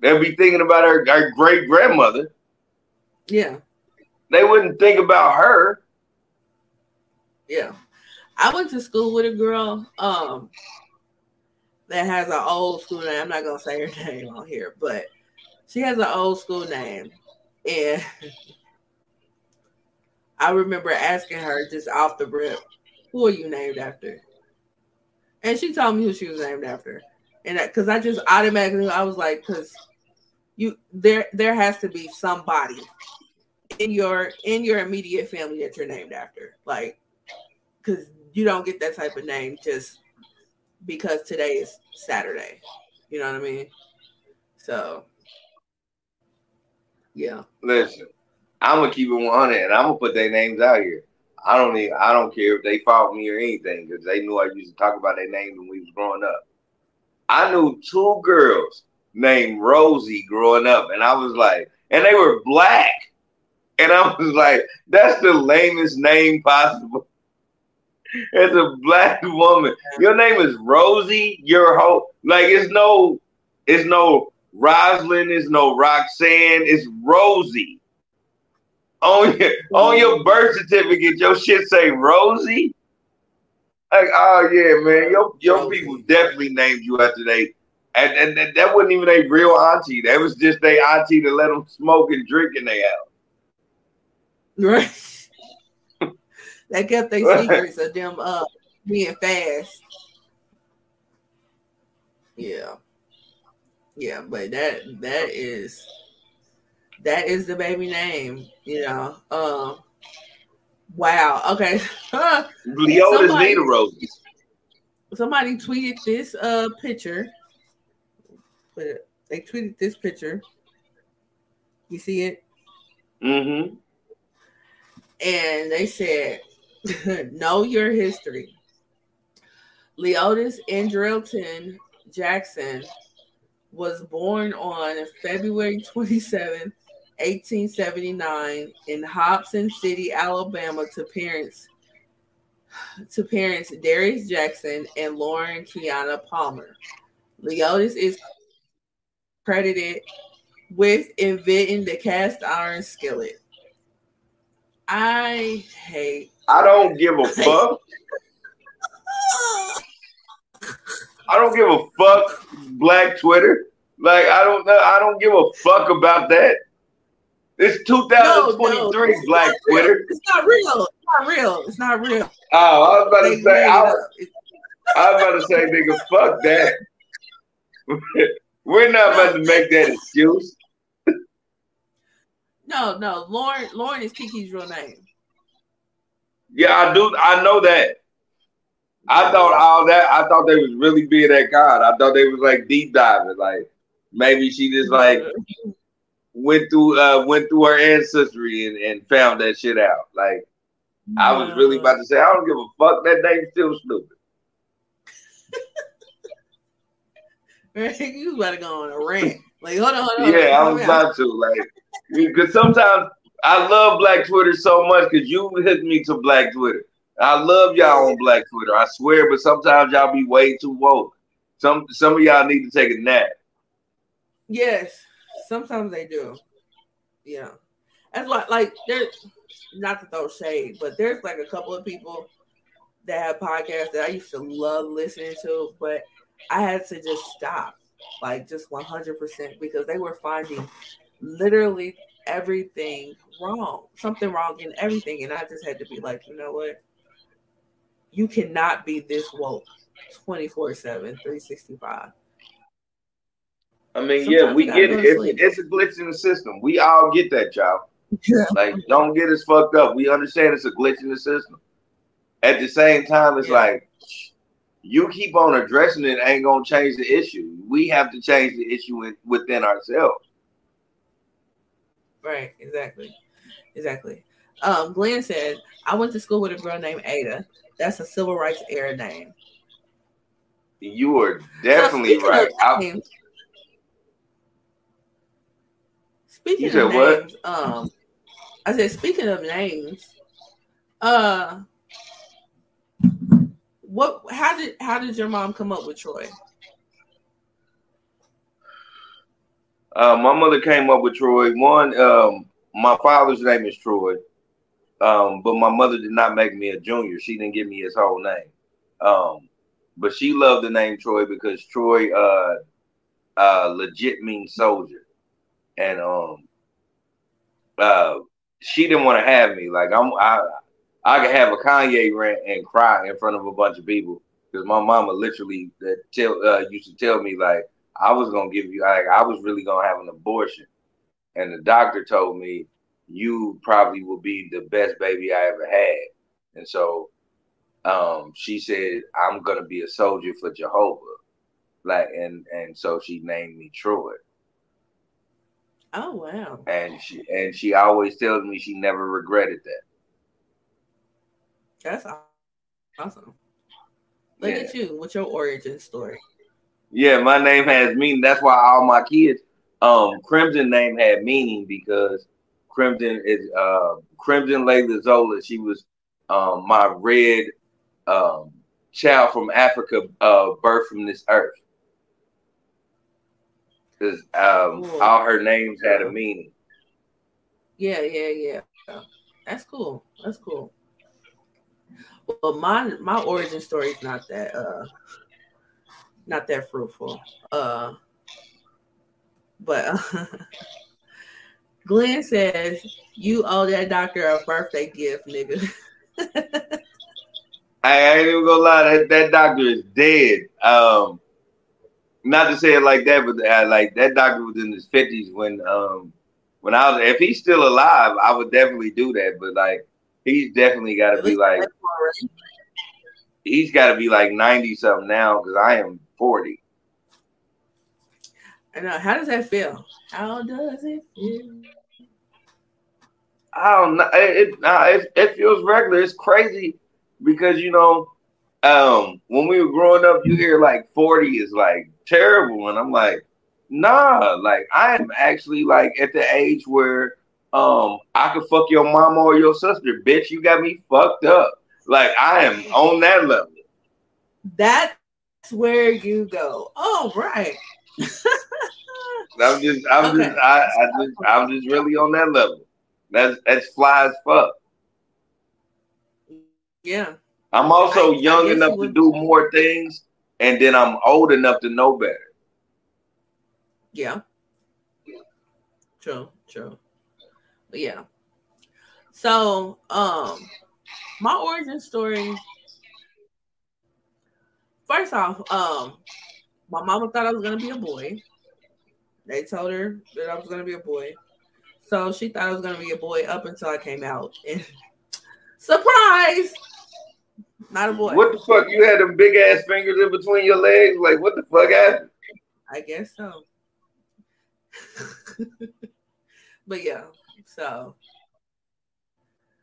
They'd be thinking about her, her great-grandmother. Yeah. They wouldn't think about her. Yeah. I went to school with a girl um, that has an old school name. I'm not going to say her name on here, but she has an old school name. And I remember asking her just off the rip, who are you named after? And she told me who she was named after. And because I just automatically, I was like, because you there, there has to be somebody in your in your immediate family that you're named after, like, because you don't get that type of name just because today is Saturday, you know what I mean? So yeah, listen, I'm gonna keep it one hundred and I'm gonna put their names out here. I don't even, I don't care if they fought me or anything, because they knew I used to talk about their names when we was growing up. I knew two girls named Rosie growing up, and I was like, and they were black, and I was like, that's the lamest name possible. It's a black woman. Your name is Rosie. Your whole like it's no, it's no Rosalind. It's no Roxanne. It's Rosie. On your on your birth certificate, your shit say Rosie. Like, oh yeah, man, your your people definitely named you after they, and and, and that wasn't even a real auntie. That was just their auntie to let them smoke and drink in their house. Right. They kept their secrets of them up being fast. Yeah. Yeah, but that that is. That is the baby name, you know. Um, wow. Okay. Leodis need a Rosie. Somebody tweeted this uh picture. Put it, they tweeted this picture. You see it? Mm-hmm. And they said, "Know your history." Leodis Andrilton Jackson was born on February twenty-seventh. eighteen seventy-nine in Hobson City, Alabama, to parents to parents Darius Jackson and Lauren Kiana Palmer. Leodis is credited with inventing the cast iron skillet. I hate I don't that. give a fuck. I don't give a fuck Black Twitter. Like I don't know I don't give a fuck about that. It's two thousand twenty-three, no, no. Black Twitter. It's not real. It's not real. It's not real. Oh, I was about to they say, I was, I was about to say, nigga, fuck that. We're not about to make that excuse. No, no. Lauren, Lauren is Kiki's real name. Yeah, I do. I know that. I thought all that. I thought they was really being that God. I thought they was like deep diving. Like maybe she just like. Went through, uh, went through her ancestry and, and found that shit out. Like, no. I was really about to say, I don't give a fuck. That name's still stupid. You was about to go on a rant. Like, hold on, hold on. Yeah, hold on. I was about to. Like, because sometimes I love Black Twitter so much because you hooked me to Black Twitter. I love y'all on Black Twitter. I swear, but sometimes y'all be way too woke. Some, some of y'all need to take a nap. Yes. Sometimes they do, yeah. That's like, like there's not to throw shade, but there's like a couple of people that have podcasts that I used to love listening to, but I had to just stop, like just one hundred percent, because they were finding literally everything wrong, something wrong in everything, and I just had to be like, you know what? You cannot be this woke twenty-four seven, three sixty-five. I mean, sometimes yeah, we get it. It's, it's a glitch in the system. We all get that, y'all. Yeah. Like, don't get us fucked up. We understand it's a glitch in the system. At the same time, it's yeah. like, you keep on addressing it, ain't going to change the issue. We have to change the issue in, within ourselves. Right, exactly. Exactly. Um, Glenn said, I went to school with a girl named Ada. That's a civil rights era name. You are definitely so right. I, Speaking you said of names, what? um, I said, speaking of names, uh, what? How did how did your mom come up with Troy? Uh, my mother came up with Troy. One, um, my father's name is Troy, um, but my mother did not make me a junior. She didn't give me his whole name, um, but she loved the name Troy because Troy uh, uh, legit means soldier. And um, uh, she didn't want to have me. Like I'm, I, I could have a Kanye rant and cry in front of a bunch of people because my mama literally that tell uh, used to tell me like I was gonna give you, like I was really gonna have an abortion, and the doctor told me you probably will be the best baby I ever had, and so um, she said I'm gonna be a soldier for Jehovah, like and and so she named me Troy. Oh wow! And she and she always tells me she never regretted that. That's awesome. Look yeah. at you with your origin story. Yeah, my name has meaning. That's why all my kids, um, Crimson name had meaning because Crimson is uh, Crimson Layla Zola. She was um, my red um, child from Africa, uh, birthed from this earth. Because um, cool. all her names had a meaning. Yeah, yeah, yeah. That's cool. That's cool. Well, my my origin story is not that uh, not that fruitful. Uh, but uh, Glenn says you owe that doctor a birthday gift, nigga. I, I ain't even gonna lie, that that doctor is dead. Um, not to say it like that, but uh, like that doctor was in his fifties when um when I was. If he's still alive, I would definitely do that. But like. He's definitely got to be like, he's got to be like ninety something now because I am forty. I know. How does that feel? How does it feel? I don't know. It, it, it feels regular. It's crazy because, you know, um, when we were growing up, you hear like forty is like terrible. And I'm like, nah, like I am actually like at the age where Um, I could fuck your mama or your sister, bitch. You got me fucked up. Like I am on that level. That's where you go. Oh, right. I'm just, I'm okay. just, I, I just, I'm just really on that level. That's that's fly as fuck. Yeah. I'm also I, young I enough to do more things, and then I'm old enough to know better. Yeah. True. True. But yeah. So, um, my origin story. First off, um, my mama thought I was gonna be a boy. They told her that I was gonna be a boy, so she thought I was gonna be a boy up until I came out. And surprise, not a boy. What the fuck? You had them big ass fingers in between your legs? Like what the fuck happened? I guess so. But yeah. So,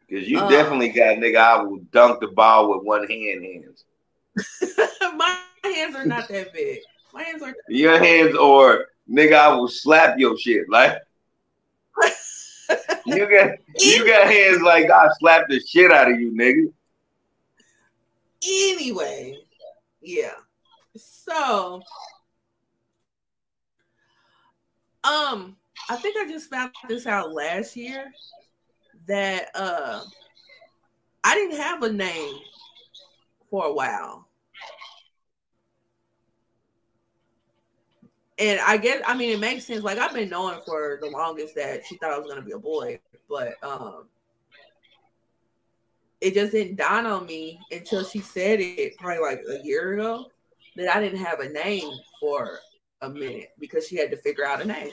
because you um, definitely got nigga, I will dunk the ball with one hand. Hands. My hands are not that big. My hands are. Your big. Hands are, nigga, I will slap your shit like. you got you got hands like I slap the shit out of you, nigga. Anyway, yeah. So, um. I think I just found this out last year that uh, I didn't have a name for a while. And I guess, I mean, it makes sense. Like, I've been knowing for the longest that she thought I was going to be a boy, but um, it just didn't dawn on me until she said it probably like a year ago that I didn't have a name for a minute because she had to figure out a name.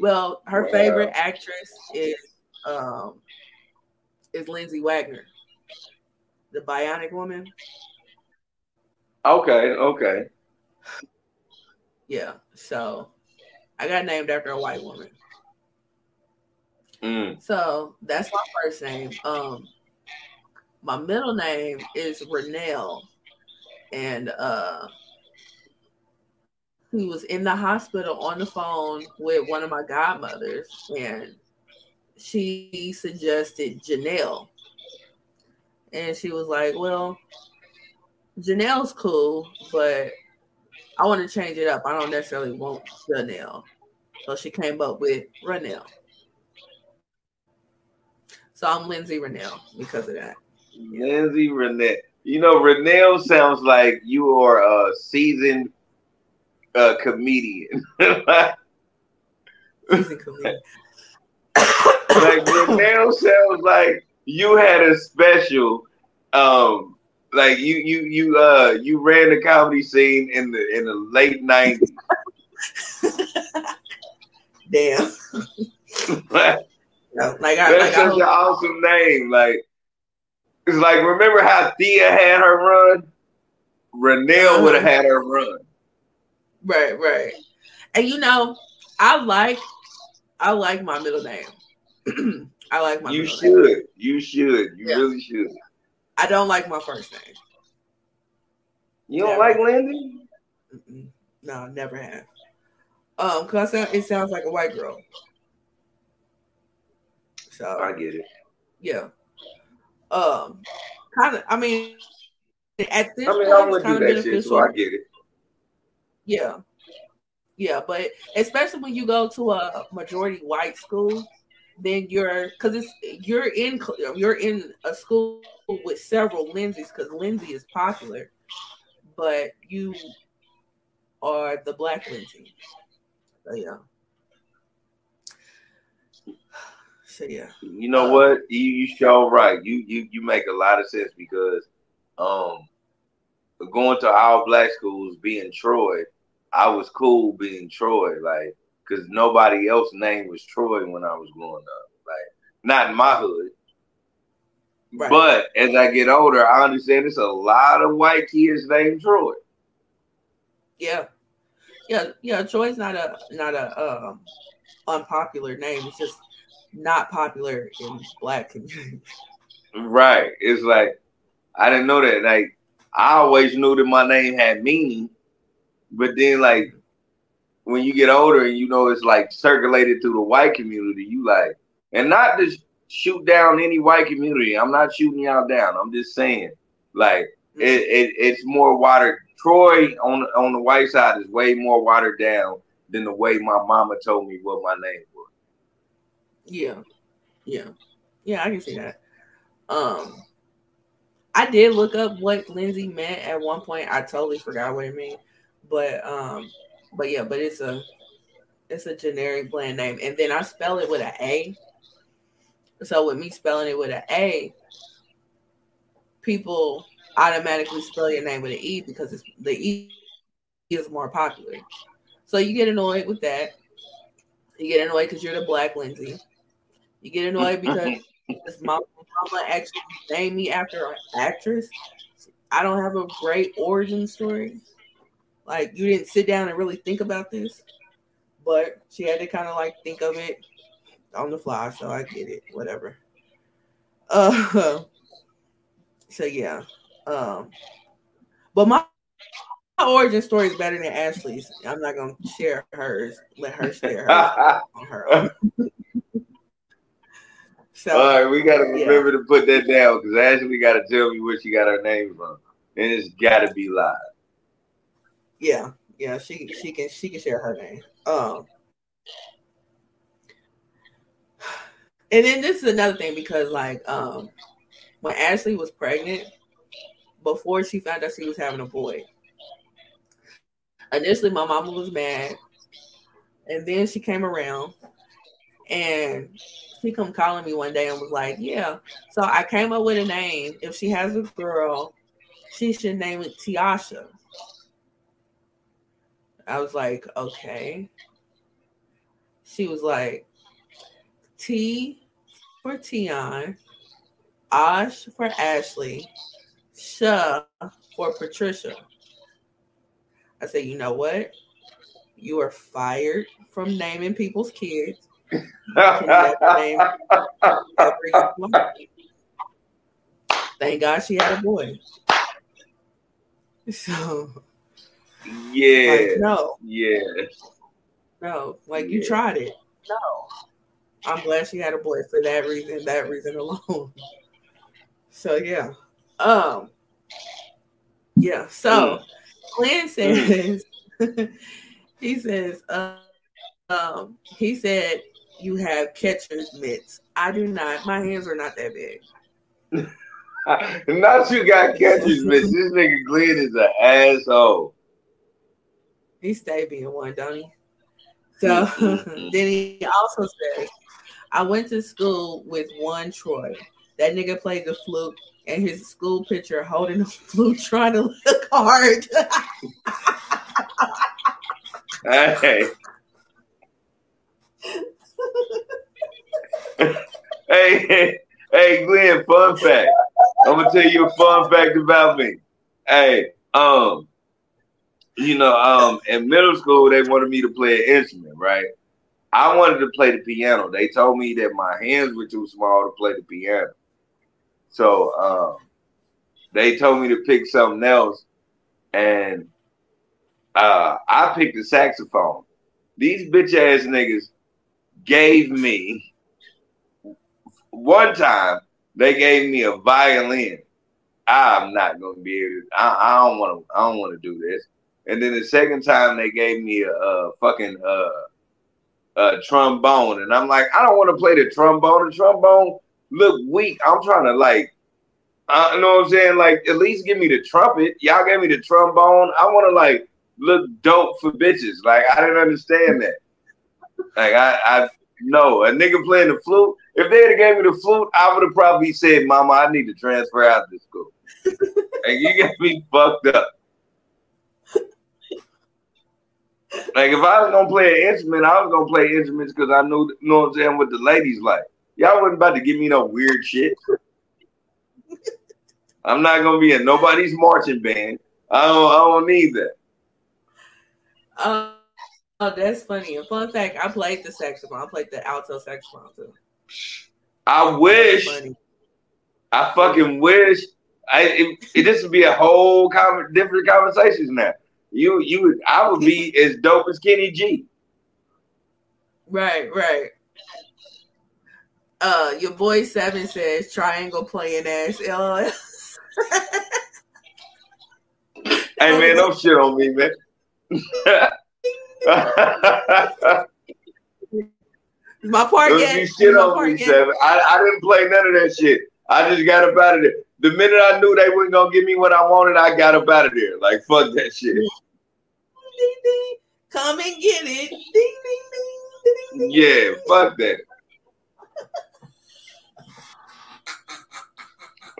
Well, her wow. favorite actress is um, is Lindsay Wagner, the Bionic Woman. Okay, okay. Yeah, so I got named after a white woman. Mm. So that's my first name. Um, my middle name is Renelle, and uh. He was in the hospital on the phone with one of my godmothers, and she suggested Janelle. And she was like, well, Janelle's cool, but I want to change it up. I don't necessarily want Janelle. So she came up with Renelle. So I'm Lindsay Renelle because of that. Lindsay Renelle. You know, Renelle sounds like you are a seasoned A comedian. like, He's a comedian. Like Renelle sounds like you had a special, um, like you you you uh you ran the comedy scene in the in the late nineties. Damn. like, no, like I, that's like such I an awesome name. Like it's like remember how Thea had her run? Renelle would have had her run. Right, right. And you know, I like I like my middle name. I like my you middle should. name. You should. You should. You yeah. really should. I don't like my first name. You don't never. Like Landon? Mm-mm. No, never have. Um, cause I sound, it sounds like a white girl. So I get it. Yeah. Um, kind of. I mean, at this I mean, point, it's kind of beneficial. Shit, so I get it. Yeah, yeah, but especially when you go to a majority white school, then you're because it's you're in you're in a school with several Lindsays because Lindsay is popular, but you are the black Lindsay. So yeah. So yeah. You know um, what? You you sure right. You you you make a lot of sense because um going to all black schools, being Troy, I was cool being Troy, like because nobody else's name was Troy when I was growing up. Like not in my hood. Right. But as I get older, I understand it's a lot of white kids named Troy. Yeah. Yeah, yeah, Troy's not a not a um unpopular name, it's just not popular in black community. Right. It's like I didn't know that. Like I always knew that my name had meaning, but then like when you get older and you know it's like circulated through the white community, you like and not to shoot down any white community. I'm not shooting y'all down. I'm just saying like mm-hmm. it, it it's more watered. Troy on on the white side is way more watered down than the way my mama told me what my name was. Yeah, yeah, yeah. I can see that. Um, I did look up what Lindsay meant at one point. I totally forgot what it meant, but um, but yeah, but it's a it's a generic bland name, and then I spell it with an A. So with me spelling it with an A, people automatically spell your name with an E because it's, the E is more popular. So you get annoyed with that. You get annoyed because you're the black Lindsay. You get annoyed because my mama actually named me after an actress. I don't have a great origin story. Like, you didn't sit down and really think about this. But she had to kind of, like, think of it on the fly. So I get it. Whatever. Uh, so, yeah. Um, but my, my origin story is better than Ashley's. I'm not going to share hers. Let her share hers on her own. So, all right, we got to remember yeah. to put that down because Ashley got to tell me where she got her name from. And it's got to be live. Yeah, yeah, she she can she can share her name. Um, and then this is another thing because like um, when Ashley was pregnant, before she found out she was having a boy, initially my mama was mad, and then she came around, and she come calling me one day and was like, "Yeah, so I came up with a name. If she has a girl, she should name it Tiasha." I was like, okay. She was like, T for Tion, Ash for Ashley, Sha for Patricia. I said, you know what? You are fired from naming people's kids. You can name Thank God she had a boy. So... Yeah. Like, no. Yeah. No. Like yeah. You tried it. No. I'm glad she had a boy for that reason, that reason alone. So yeah. Um. Yeah. So mm. Glenn says he says um, um he said you have catcher's mitts. I do not. My hands are not that big. Not you got catcher's mitts. This nigga Glenn is an asshole. He stayed being one, don't he? So then he also says, I went to school with one Troy. That nigga played the flute and his school picture holding the flute trying to look hard. Hey. hey, hey, hey, Glenn, fun fact. I'm going to tell you a fun fact about me. Hey, um, You know, um, in middle school, they wanted me to play an instrument, right? I wanted to play the piano. They told me that my hands were too small to play the piano. So um, they told me to pick something else, and uh, I picked the saxophone. These bitch ass niggas gave me one time. They gave me a violin. I'm not gonna be able to. I, I don't want to. I don't want to do this. And then the second time they gave me a, a fucking uh, a trombone, and I'm like, I don't want to play the trombone. The trombone look weak. I'm trying to like, I, you know what I'm saying? Like, at least give me the trumpet. Y'all gave me the trombone. I want to like look dope for bitches. Like, I didn't understand that. Like, I, I no, a nigga playing the flute. If they had gave me the flute, I would have probably said, "Mama, I need to transfer out to school." And you got me fucked up. Like, if I was gonna play an instrument, I was gonna play instruments because I knew, you know what I'm saying, what the ladies like. Y'all wasn't about to give me no weird shit. I'm not gonna be in nobody's marching band. I don't, I don't need that. Oh, oh, that's funny. A fun fact: I played the saxophone. I played the alto saxophone too. I wish. I fucking wish. I it, it, this would be a whole con- different conversations now. You, you, I would be as dope as Kenny G. Right, right. Uh, your boy Seven says triangle playing ass. L O L. Hey man, don't shit on me, man. My part game. Shit on me, Seven. I, I didn't play none of that shit. I just got up out of there. The minute I knew they weren't gonna give me what I wanted, I got up out of there. Like, fuck that shit. Ding, ding. Come and get it. Ding, ding, ding, ding, ding. Yeah, fuck that.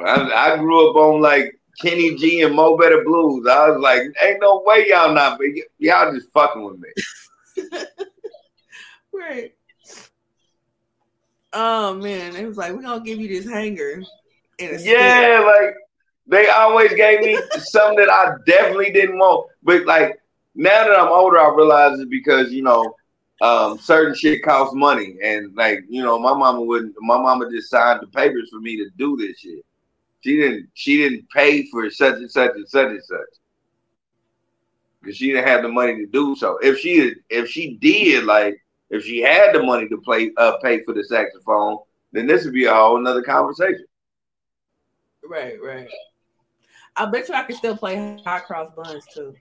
I, I grew up on like Kenny G and Mo Better Blues. I was like, ain't no way y'all not, but y- y'all just fucking with me. Right. Oh man, it was like, we're gonna give you this hanger. Yeah, like they always gave me something that I definitely didn't want. But like now that I'm older, I realize it's because, you know, um, certain shit costs money, and like, you know, my mama wouldn't. My mama just signed the papers for me to do this shit. She didn't. She didn't pay for such and such and such and such because she didn't have the money to do so. If she if she did, like if she had the money to play uh, pay for the saxophone, then this would be a whole another conversation. Right, right. I bet you I can still play high cross buns too.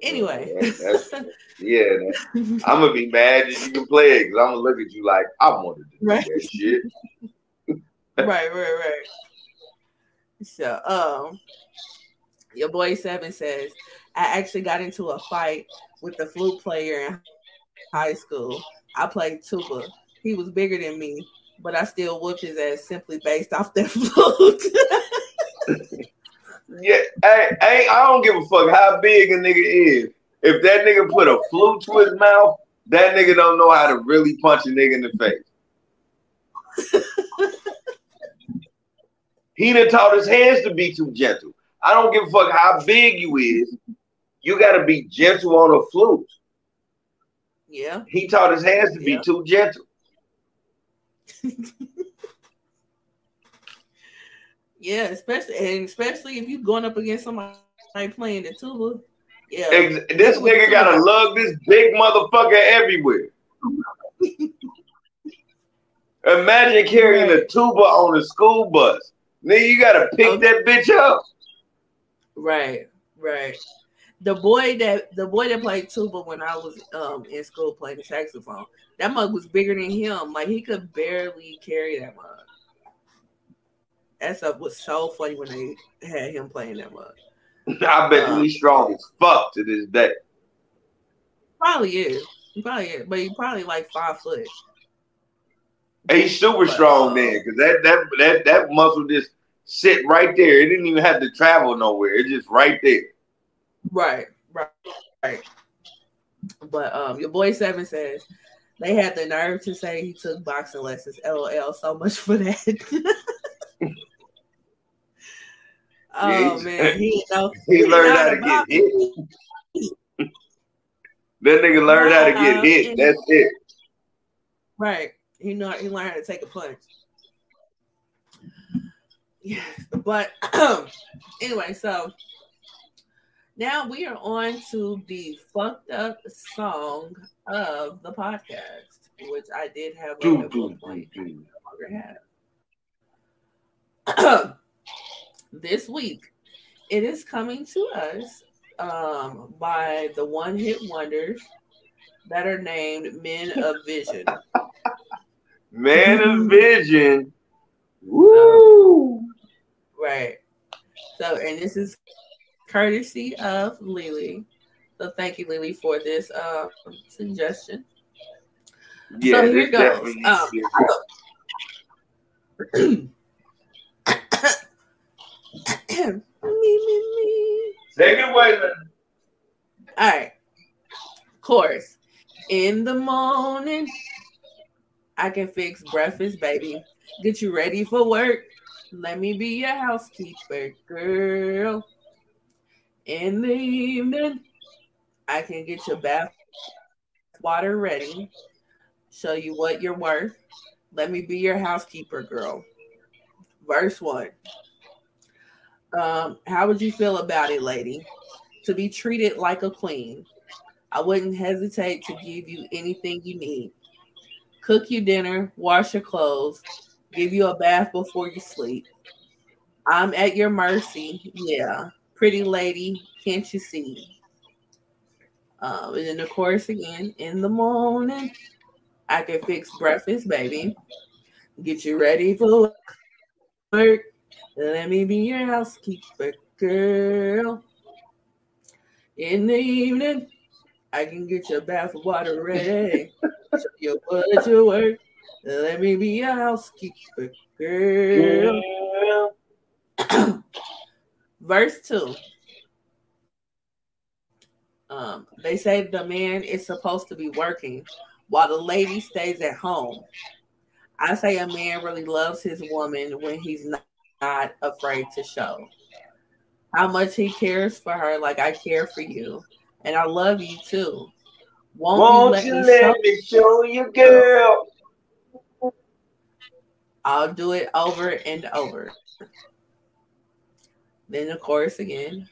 Anyway, yeah, that's, yeah that's, I'm gonna be mad that you can play it because I'm gonna look at you like I wanted to do right? that shit. Right, right, right. So, um, your boy Seven says I actually got into a fight with the flute player in high school. I played tuba. He was bigger than me, but I still whooped his ass simply based off that flute. Yeah, I, I, I don't give a fuck how big a nigga is. If that nigga put a flute to his mouth, that nigga don't know how to really punch a nigga in the face. He done taught his hands to be too gentle. I don't give a fuck how big you is. You got to be gentle on a flute. Yeah. He taught his hands to yeah. be too gentle. Yeah, especially and especially if you going up against somebody like playing the tuba. Yeah, Ex- this nigga gotta lug this big motherfucker everywhere. Imagine carrying right. a tuba on a school bus. Nigga, you gotta pick okay. that bitch up. Right, right. The boy that the boy that played tuba when I was um in school playing the saxophone, that mug was bigger than him. Like, he could barely carry that mug. That stuff was so funny when they had him playing that mug. I bet um, he's strong as fuck to this day. Probably is. He probably is. But he's probably like five foot. He's super but, strong then, because that, that that that muscle just sit right there. It didn't even have to travel nowhere. It's just right there. Right, right, right. But um, your boy Seven says they had the nerve to say he took boxing lessons. L O L. So much for that. Oh yeah, man, he, know, he, he learned how to get hit. That nigga learned how to get hit. That's it. Right. He know he learned how to take a punch. Yeah, but anyway, so now we are on to the fucked up song of the podcast, which I did have one at one point and no longer have. This week, it is coming to us um, by the one-hit wonders that are named Men of Vizion. Men of Vizion. Woo! So, right. So, and this is courtesy of Lily. So, thank you, Lily, for this uh, suggestion. Yeah, so here goes. Um, me, me, me. Take it away, then. All right. Chorus. In the morning, I can fix breakfast, baby. Get you ready for work. Let me be your housekeeper, girl. In the evening, I can get your bath water ready. Show you what you're worth. Let me be your housekeeper, girl. Verse one. Um, how would you feel about it, lady? To be treated like a queen. I wouldn't hesitate to give you anything you need. Cook you dinner, wash your clothes, give you a bath before you sleep. I'm at your mercy. Yeah. Pretty lady, can't you see? Um, and then the chorus again. In the morning, I can fix breakfast, baby. Get you ready for work. Let me be your housekeeper, girl. In the evening, I can get your bath water ready. Show you what you work. Let me be your housekeeper, girl. Yeah. Verse two. Um, they say the man is supposed to be working while the lady stays at home. I say a man really loves his woman when he's not, not afraid to show how much he cares for her, like I care for you. And I love you too. Won't, Won't you let, you me, let show me show you, girl? I'll do it over and over. Then the chorus again.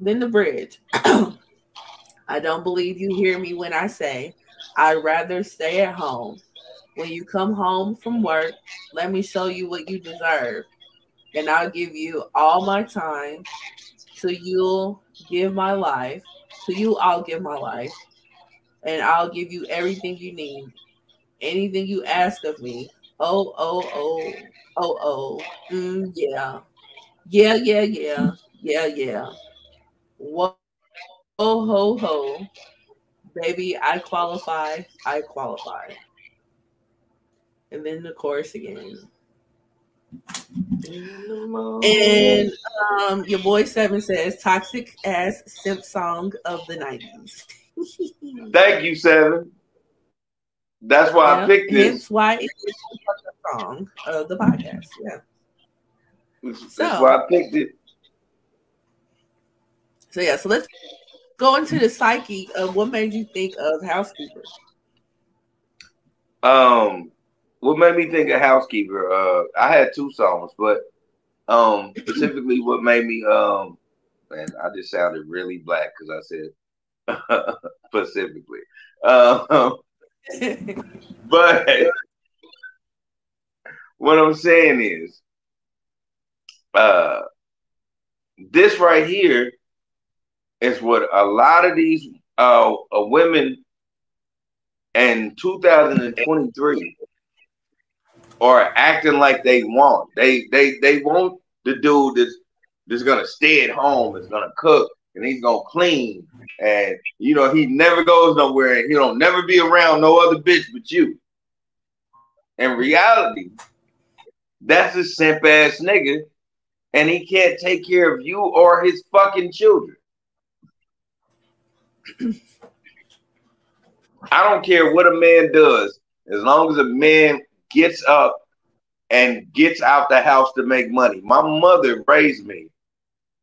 Then the bridge. I don't believe you hear me when I say I'd rather stay at home. When you come home from work, let me show you what you deserve. And I'll give you all my time. So you'll give my life. To you, I'll give my life. And I'll give you everything you need. Anything you ask of me. Oh, oh, oh. Oh, oh. Mm, yeah. Yeah, yeah, yeah. Yeah, yeah. Whoa, ho, ho, ho. Baby, I qualify. I qualify. And then the chorus again. And um, your boy Seven says, toxic ass simp song of the nineties. Thank you, Seven. That's why yeah, I picked this. That's why it's the song of the podcast. Yeah. That's so, why I picked it. So, yeah, so let's go into the psyche of what made you think of Housekeeper. Um, What made me think of Housekeeper? Uh, I had two songs, but um, specifically what made me, um, man, I just sounded really black because I said specifically. Uh, but what I'm saying is uh, this right here is what a lot of these uh, women in two thousand twenty-three or acting like they want. They they they want the dude that's, that's going to stay at home, is going to cook, and he's going to clean. And, you know, he never goes nowhere, and he don't never be around no other bitch but you. In reality, that's a simp-ass nigga, and he can't take care of you or his fucking children. I don't care what a man does, as long as a man gets up and gets out the house to make money. My mother raised me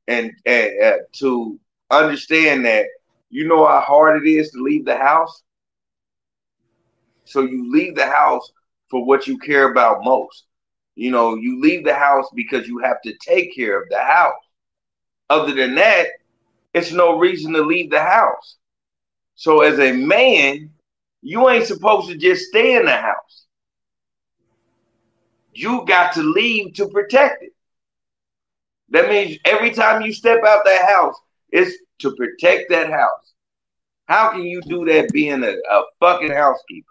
and, and uh, to understand that, you know how hard it is to leave the house? So you leave the house for what you care about most. You know, you leave the house because you have to take care of the house. Other than that, it's no reason to leave the house. So as a man, you ain't supposed to just stay in the house. You got to leave to protect it. That means every time you step out that house, it's to protect that house. How can you do that being a, a fucking housekeeper?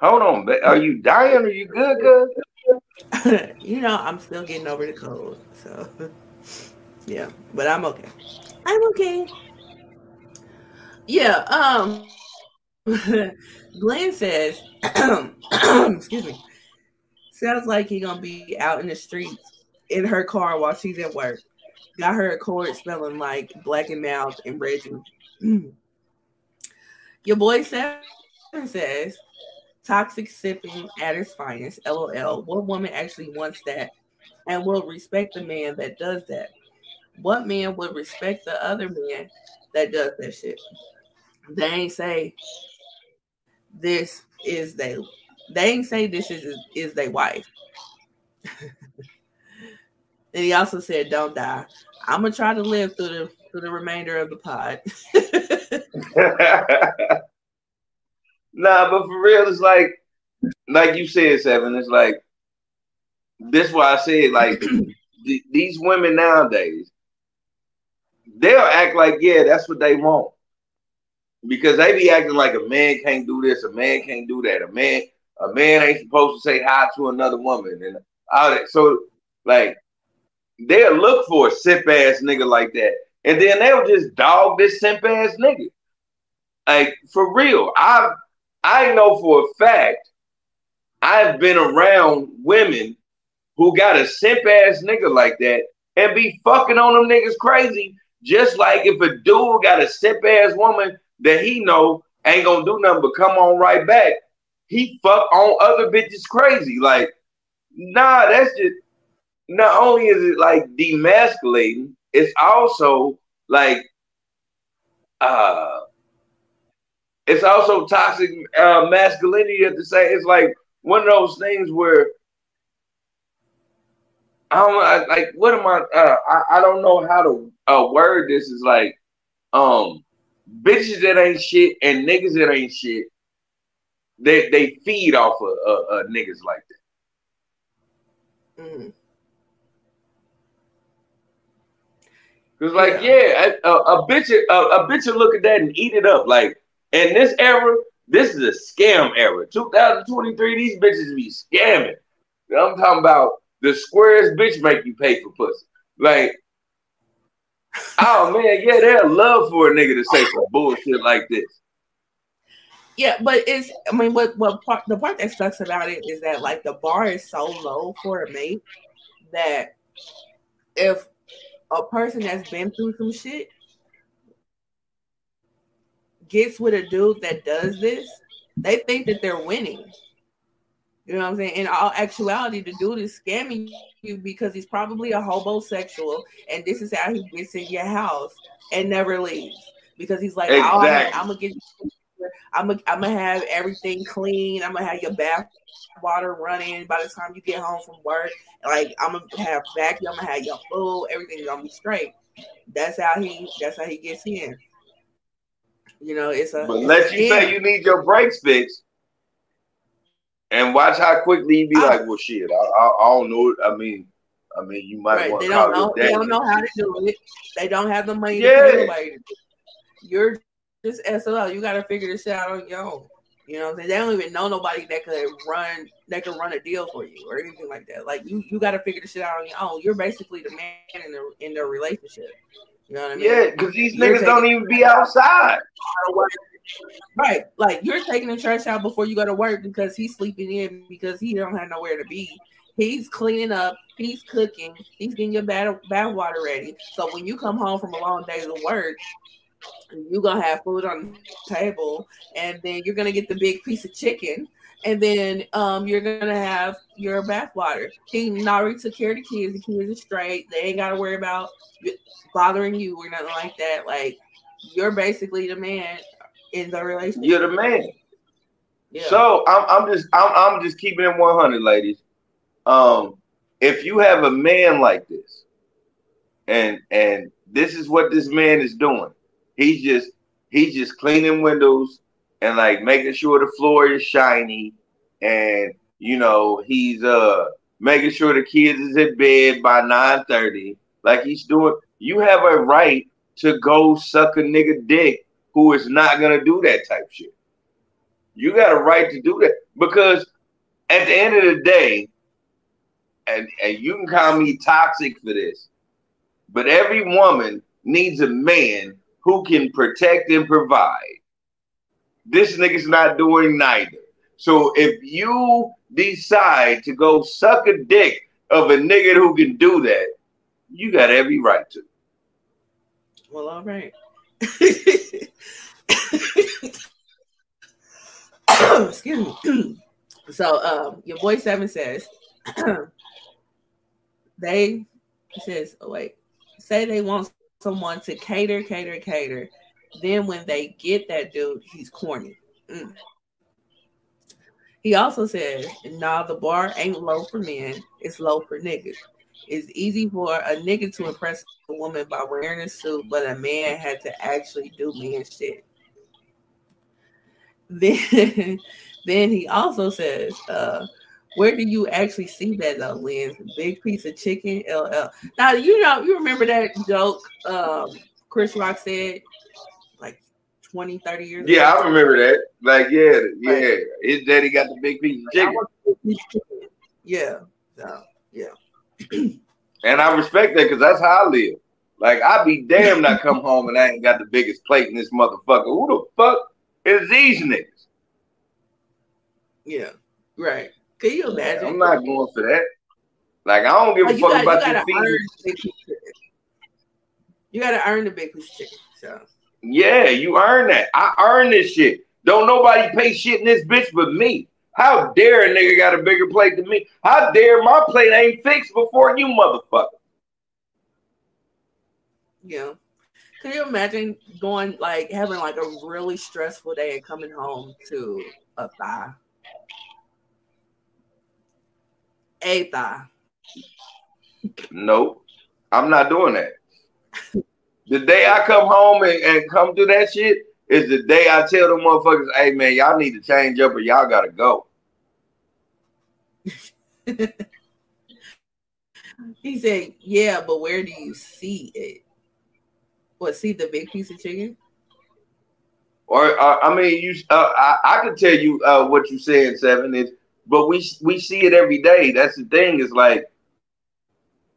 Hold on, are you dying? Are you good, good? You know, I'm still getting over the cold. So, yeah, but I'm okay. I'm okay. Yeah, um, Glenn says, excuse me, sounds like he's going to be out in the streets in her car while she's at work. Got her a cord smelling like black and mouth and raging. Your boy Sam says, toxic sipping at its finest, L O L. What woman actually wants that and will respect the man that does that? What man would respect the other man that does that shit? They ain't say this is they. They ain't say this is is they wife. And he also said, "Don't die. I'm gonna try to live through the through the remainder of the pod." Nah, but for real, it's like, like you said, Seven. It's like this. Why I said, like, th- these women nowadays, they'll act like, yeah, that's what they want, because they be acting like a man can't do this, a man can't do that, a man, a man ain't supposed to say hi to another woman, and all that. So, like, they'll look for a simp-ass nigga like that. And then they'll just dog this simp-ass nigga. Like, for real. I I know for a fact I've been around women who got a simp-ass nigga like that and be fucking on them niggas crazy. Just like if a dude got a simp-ass woman that he know ain't gonna do nothing but come on right back, he fuck on other bitches crazy. Like, nah, that's just... Not only is it like demasculating, it's also like uh it's also toxic uh, masculinity at the same. It's like one of those things where I don't I, like what am I uh I, I don't know how to uh, word this. Is like um bitches that ain't shit and niggas that ain't shit, they they feed off of uh, uh, niggas like that. Mm. Cause like yeah, yeah a, a bitch, a, a bitch will look at that and eat it up. Like in this era, this is a scam era. twenty twenty-three, these bitches be scamming. I'm talking about the squarest bitch make you pay for pussy. Like, oh man, yeah, they'll love for a nigga to say some bullshit like this. Yeah, but it's I mean, what what part the part that sucks about it is that like the bar is so low for a mate that if a person that's been through some shit gets with a dude that does this, they think that they're winning. You know what I'm saying? In all actuality, the dude is scamming you because he's probably a hobosexual, and this is how he gets in your house and never leaves because he's like, exactly. oh, I'm gonna get, I'm gonna, I'm gonna have everything clean. I'm gonna have your bath water running by the time you get home from work. Like I'm gonna have vacuum, I'm gonna have your food, everything's gonna be straight. That's how he that's how he gets in. You know, it's a but unless you say you need your brakes fixed and watch how quickly you be I, like, well shit, I, I, I don't know. I mean I mean you might right, want to call know, your dad. They don't know how to do it. They don't have the money yeah. to do it. Like, you're just S O L. You gotta figure this shit out on your own. You know, they don't even know nobody that could run that could run a deal for you or anything like that. Like you, you got to figure the shit out on your own. You're basically the man in the in the relationship. You know what I mean? Yeah, because these you're niggas don't even be outside. Right, like you're taking the trash out before you go to work because he's sleeping in because he don't have nowhere to be. He's cleaning up. He's cooking. He's getting your bath bath water ready. So when you come home from a long day of work, you're gonna have food on the table, and then you're gonna get the big piece of chicken, and then um, you're gonna have your bath water. He already took care of the kids, the kids are straight, they ain't gotta worry about bothering you or nothing like that. Like, you're basically the man in the relationship, you're the man, Yeah. So I'm, I'm just I'm, I'm just keeping it one hundred, ladies. Um, if you have a man like this, and and this is what this man is doing, he's just he's just cleaning windows and like making sure the floor is shiny, and you know he's uh making sure the kids is in bed by nine thirty. Like he's doing. You have a right to go suck a nigga dick who is not gonna do that type shit. You got a right to do that, because at the end of the day, and, and you can call me toxic for this, but every woman needs a man who can protect and provide. This nigga's not doing neither. So if you decide to go suck a dick of a nigga who can do that, you got every right to. Well, all right. Excuse me. So um, your boy Seven says they says oh, wait say they want someone to cater, cater, cater. Then when they get that dude, he's corny. Mm. He also says, "Nah, the bar ain't low for men; it's low for niggas. It's easy for a nigga to impress a woman by wearing a suit, but a man had to actually do man shit." Then, then he also says, uh, where do you actually see that though, Lynn? Big piece of chicken, L L. Now, you know, you remember that joke um, Chris Rock said like twenty, thirty years yeah, ago? Yeah, I remember that. Like, yeah, yeah. Like, his daddy got the big piece of chicken. Like, chicken. Yeah, no, yeah. And I respect that, because that's how I live. Like, I be damned I come home and I ain't got the biggest plate in this motherfucker. Who the fuck is these niggas? Yeah, right. Can you imagine? Yeah, I'm not going for that. Like, I don't give oh, a fuck gotta, about you your feet. You gotta earn the big piece of chicken. So yeah, you earn that. I earn this shit. Don't nobody pay shit in this bitch but me. How dare a nigga got a bigger plate than me? How dare my plate ain't fixed before you motherfucker? Yeah. Can you imagine going, like, having, like, a really stressful day and coming home to a thigh? A thigh. Nope. I'm not doing that. The day I come home and, and come through that shit is the day I tell them motherfuckers, hey, man, y'all need to change up or y'all got to go. He said, yeah, but where do you see it? What, see the big piece of chicken? Or, uh, I mean, you. Uh, I, I can tell you uh, what you said, Seven, is, but we we see it every day. That's the thing. It's like,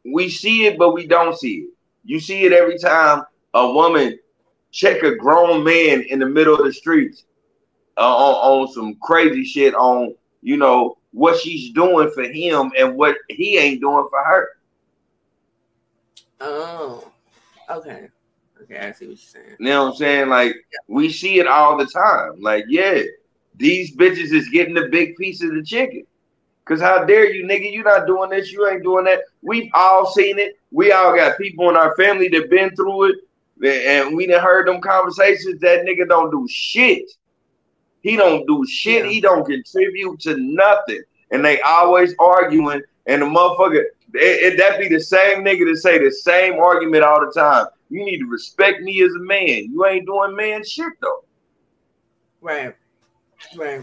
we see it, but we don't see it. You see it every time a woman check a grown man in the middle of the streets uh, on, on some crazy shit on, you know, what she's doing for him and what he ain't doing for her. Oh, okay. Okay, I see what you're saying. You know what I'm saying? Like, we see it all the time. Like, yeah, these bitches is getting the big piece of the chicken. Because how dare you, nigga? You not doing this. You ain't doing that. We've all seen it. We all got people in our family that been through it. And we done heard them conversations. That nigga don't do shit. He don't do shit. Yeah. He don't contribute to nothing. And they always arguing. And the motherfucker, it, it, that be the same nigga to say the same argument all the time. You need to respect me as a man. You ain't doing man shit, though. Right. Right.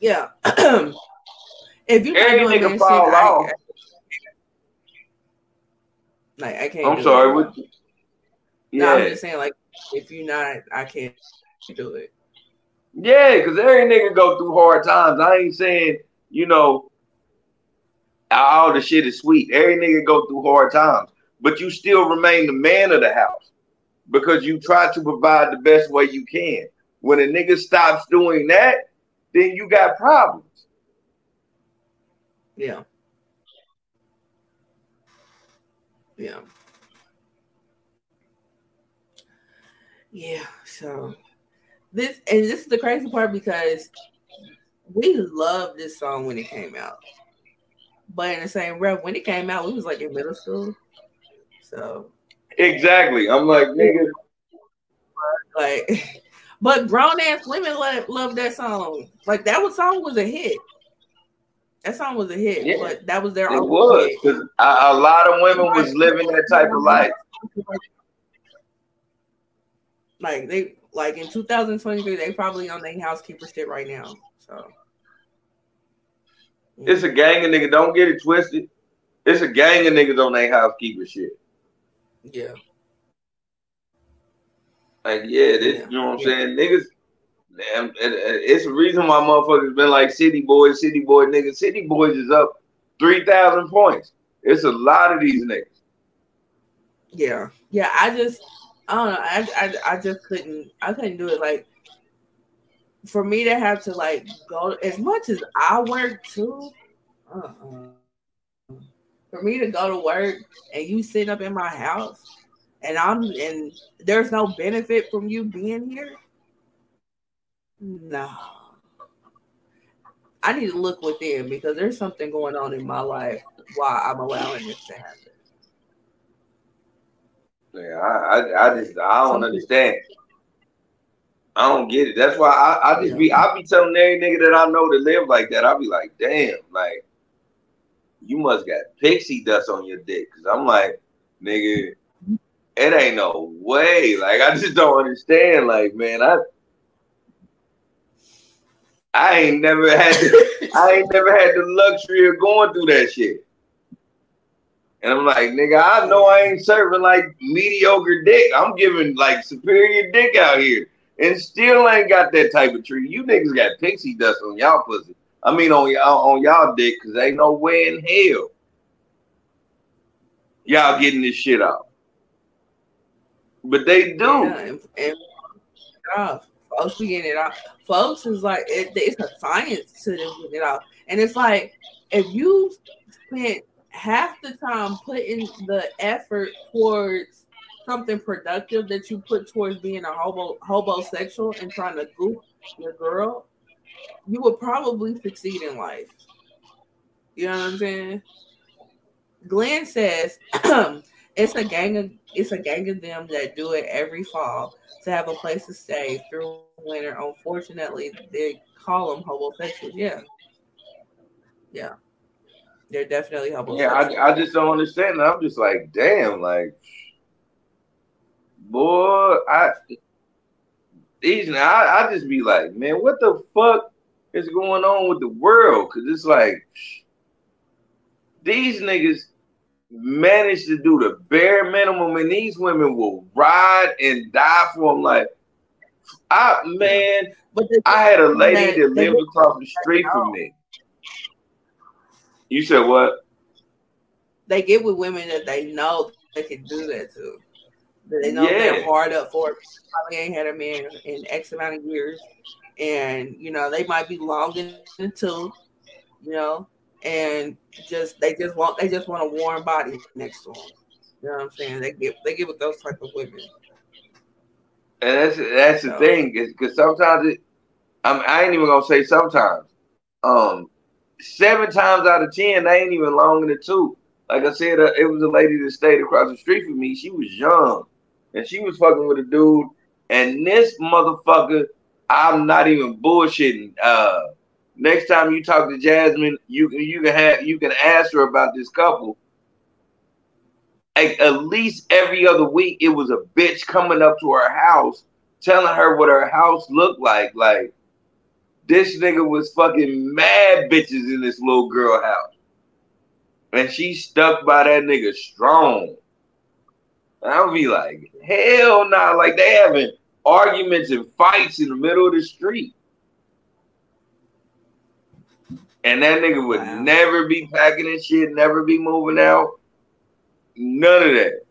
Yeah. If you ain't doing man shit, I, I, like, I can't. I'm sorry. What, yeah. No, I'm just saying, like, if you're not, I can't do it. Yeah, because every nigga go through hard times. I ain't saying, you know, all the shit is sweet. Every nigga go through hard times. But you still remain the man of the house because you try to provide the best way you can. When a nigga stops doing that, then you got problems. Yeah. Yeah. Yeah. So this, and this is the crazy part, because we loved this song when it came out. But in the same breath, when it came out, we was like in middle school. So exactly. I'm like, nigga. Like, But grown ass women love, love that song. Like that was, song was a hit. That song was a hit. Yeah, but that was their own. It was because a, a lot of women was living that type of life. Like they, like in two thousand twenty-three, they probably on their housekeeper shit right now. So yeah. It's a gang of niggas. Don't get it twisted. It's a gang of niggas on their housekeeper shit. Yeah. Like, yeah, this, yeah, you know what I'm yeah. saying? Niggas, it's a reason why motherfuckers been like City Boys, City Boy niggas. City Boys is up three thousand points. It's a lot of these niggas. Yeah. Yeah, I just, I don't know. I, I, I just couldn't, I couldn't do it. Like, for me to have to, like, go, as much as I work, too, uh-uh. for me to go to work and you sitting up in my house, and I'm and there's no benefit from you being here. No, I need to look within because there's something going on in my life why I'm allowing this to happen. Yeah, I, I, I just I don't understand. I don't get it. That's why I, I just yeah. be I be telling every nigga that I know to live like that. I be like, damn, like you must got pixie dust on your dick because I'm like, nigga. It ain't no way. Like, I just don't understand. Like, man, I I ain't never had the, I ain't never had the luxury of going through that shit. And I'm like, nigga, I know I ain't serving like mediocre dick. I'm giving like superior dick out here. And still ain't got that type of treat. You niggas got pixie dust on y'all pussy. I mean on y'all on y'all dick, cause ain't no way in hell y'all getting this shit out. But they do. Yeah, and, and uh, folks be getting it off. Folks is like, it, it's a science to them getting it off. And it's like, if you spent half the time putting the effort towards something productive that you put towards being a hobo, hobosexual and trying to goop your girl, you would probably succeed in life. You know what I'm saying? Glenn says, It's a gang of it's a gang of them that do it every fall to have a place to stay through winter. Unfortunately, they call them hobosexuals. Yeah, yeah, they're definitely hobosexuals. Yeah, I, I just don't understand. I'm just like, damn, like, boy, I these I, I just be like, man, what the fuck is going on with the world? Because it's like these niggas managed to do the bare minimum, and these women will ride and die for them. Like, I man, but I had a lady that lived across the street from me. You said what? They get with women that they know they can do that to. That they know yeah. they're hard up for it. Probably ain't had a man in X amount of years, and you know they might be longing too. You know. And just they just want they just want a warm body next to them. You know what I'm saying? They get they get with those type of women. And that's that's so. The thing is because sometimes it, I, mean, I ain't even gonna say sometimes. Um, seven times out of ten, they ain't even long in the tooth. Like I said, uh, it was a lady that stayed across the street from me. She was young, and she was fucking with a dude. And this motherfucker, I'm not even bullshitting. Uh, Next time you talk to Jasmine, you can you can have you can ask her about this couple. Like, at least every other week, it was a bitch coming up to her house, telling her what her house looked like. Like, this nigga was fucking mad bitches in this little girl house, and she stuck by that nigga strong. And I'll be like, hell nah! Like, they having arguments and fights in the middle of the street. And that nigga would wow. never be packing and shit, never be moving out. None of that.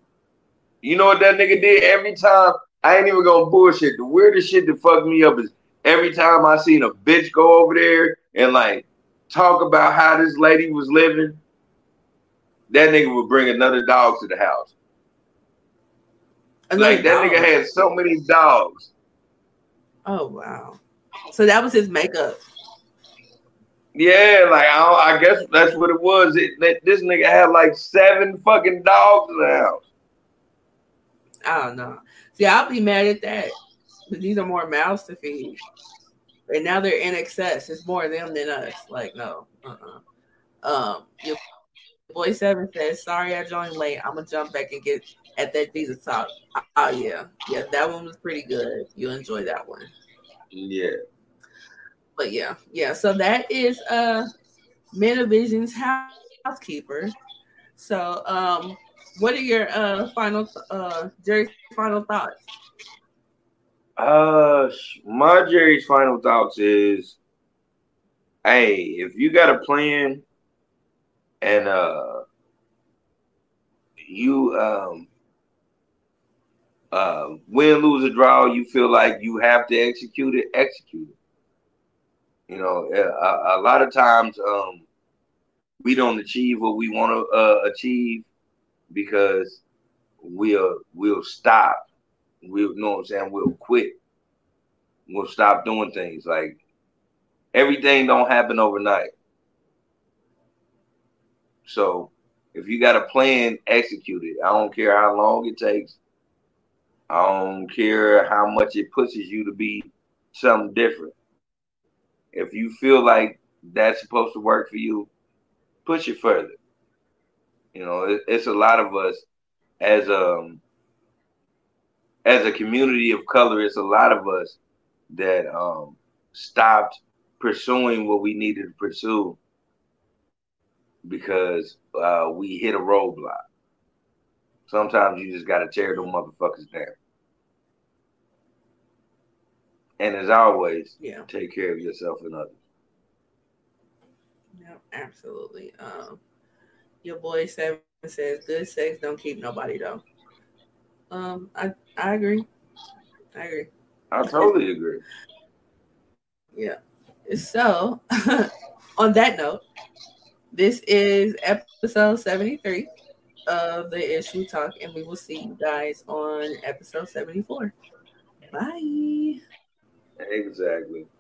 You know what that nigga did? Every time, I ain't even gonna bullshit. The weirdest shit that fucked me up is every time I seen a bitch go over there and like talk about how this lady was living, that nigga would bring another dog to the house. Another like that dog. Nigga had so many dogs. Oh, wow. So that was his makeup. Yeah, like I, I guess that's what it was. It, that, this nigga had like seven fucking dogs in the house. I don't know. See, I'll be mad at that. these are more mouths to feed. And now they're in excess. It's more them than us. Like, no. Uh-uh. Um, your boy Seven says, sorry I joined late. I'm going to jump back and get at that Jesus talk. Oh, yeah. Yeah, that one was pretty good. You enjoy that one. Yeah. But, yeah. Yeah, so that is uh, Men of Vision's housekeeper. So, um, what are your uh, final, uh, Jerry's final thoughts? Uh, my Jerry's final thoughts is, hey, if you got a plan and uh, you um, uh, win, lose, or draw, you feel like you have to execute it, execute it. You know, a, a lot of times um, we don't achieve what we want to uh, achieve because we'll we'll stop. We'll, you know what I'm saying? We'll quit. We'll stop doing things. Like, everything don't happen overnight. So if you got a plan, execute it. I don't care how long it takes. I don't care how much it pushes you to be something different. If you feel like that's supposed to work for you, push it further. You know, it, it's a lot of us as um as a community of color, it's a lot of us that um, stopped pursuing what we needed to pursue because uh, we hit a roadblock. Sometimes you just got to tear them motherfuckers down. And as always, yeah. Take care of yourself and others. No, absolutely. Um, your boy Seven says, good sex don't keep nobody though. Um, I, I agree. I agree. I totally agree. Yeah. So, on that note, this is episode seventy-three of the Issue Talk, and we will see you guys on episode seventy-four. Bye. Exactly.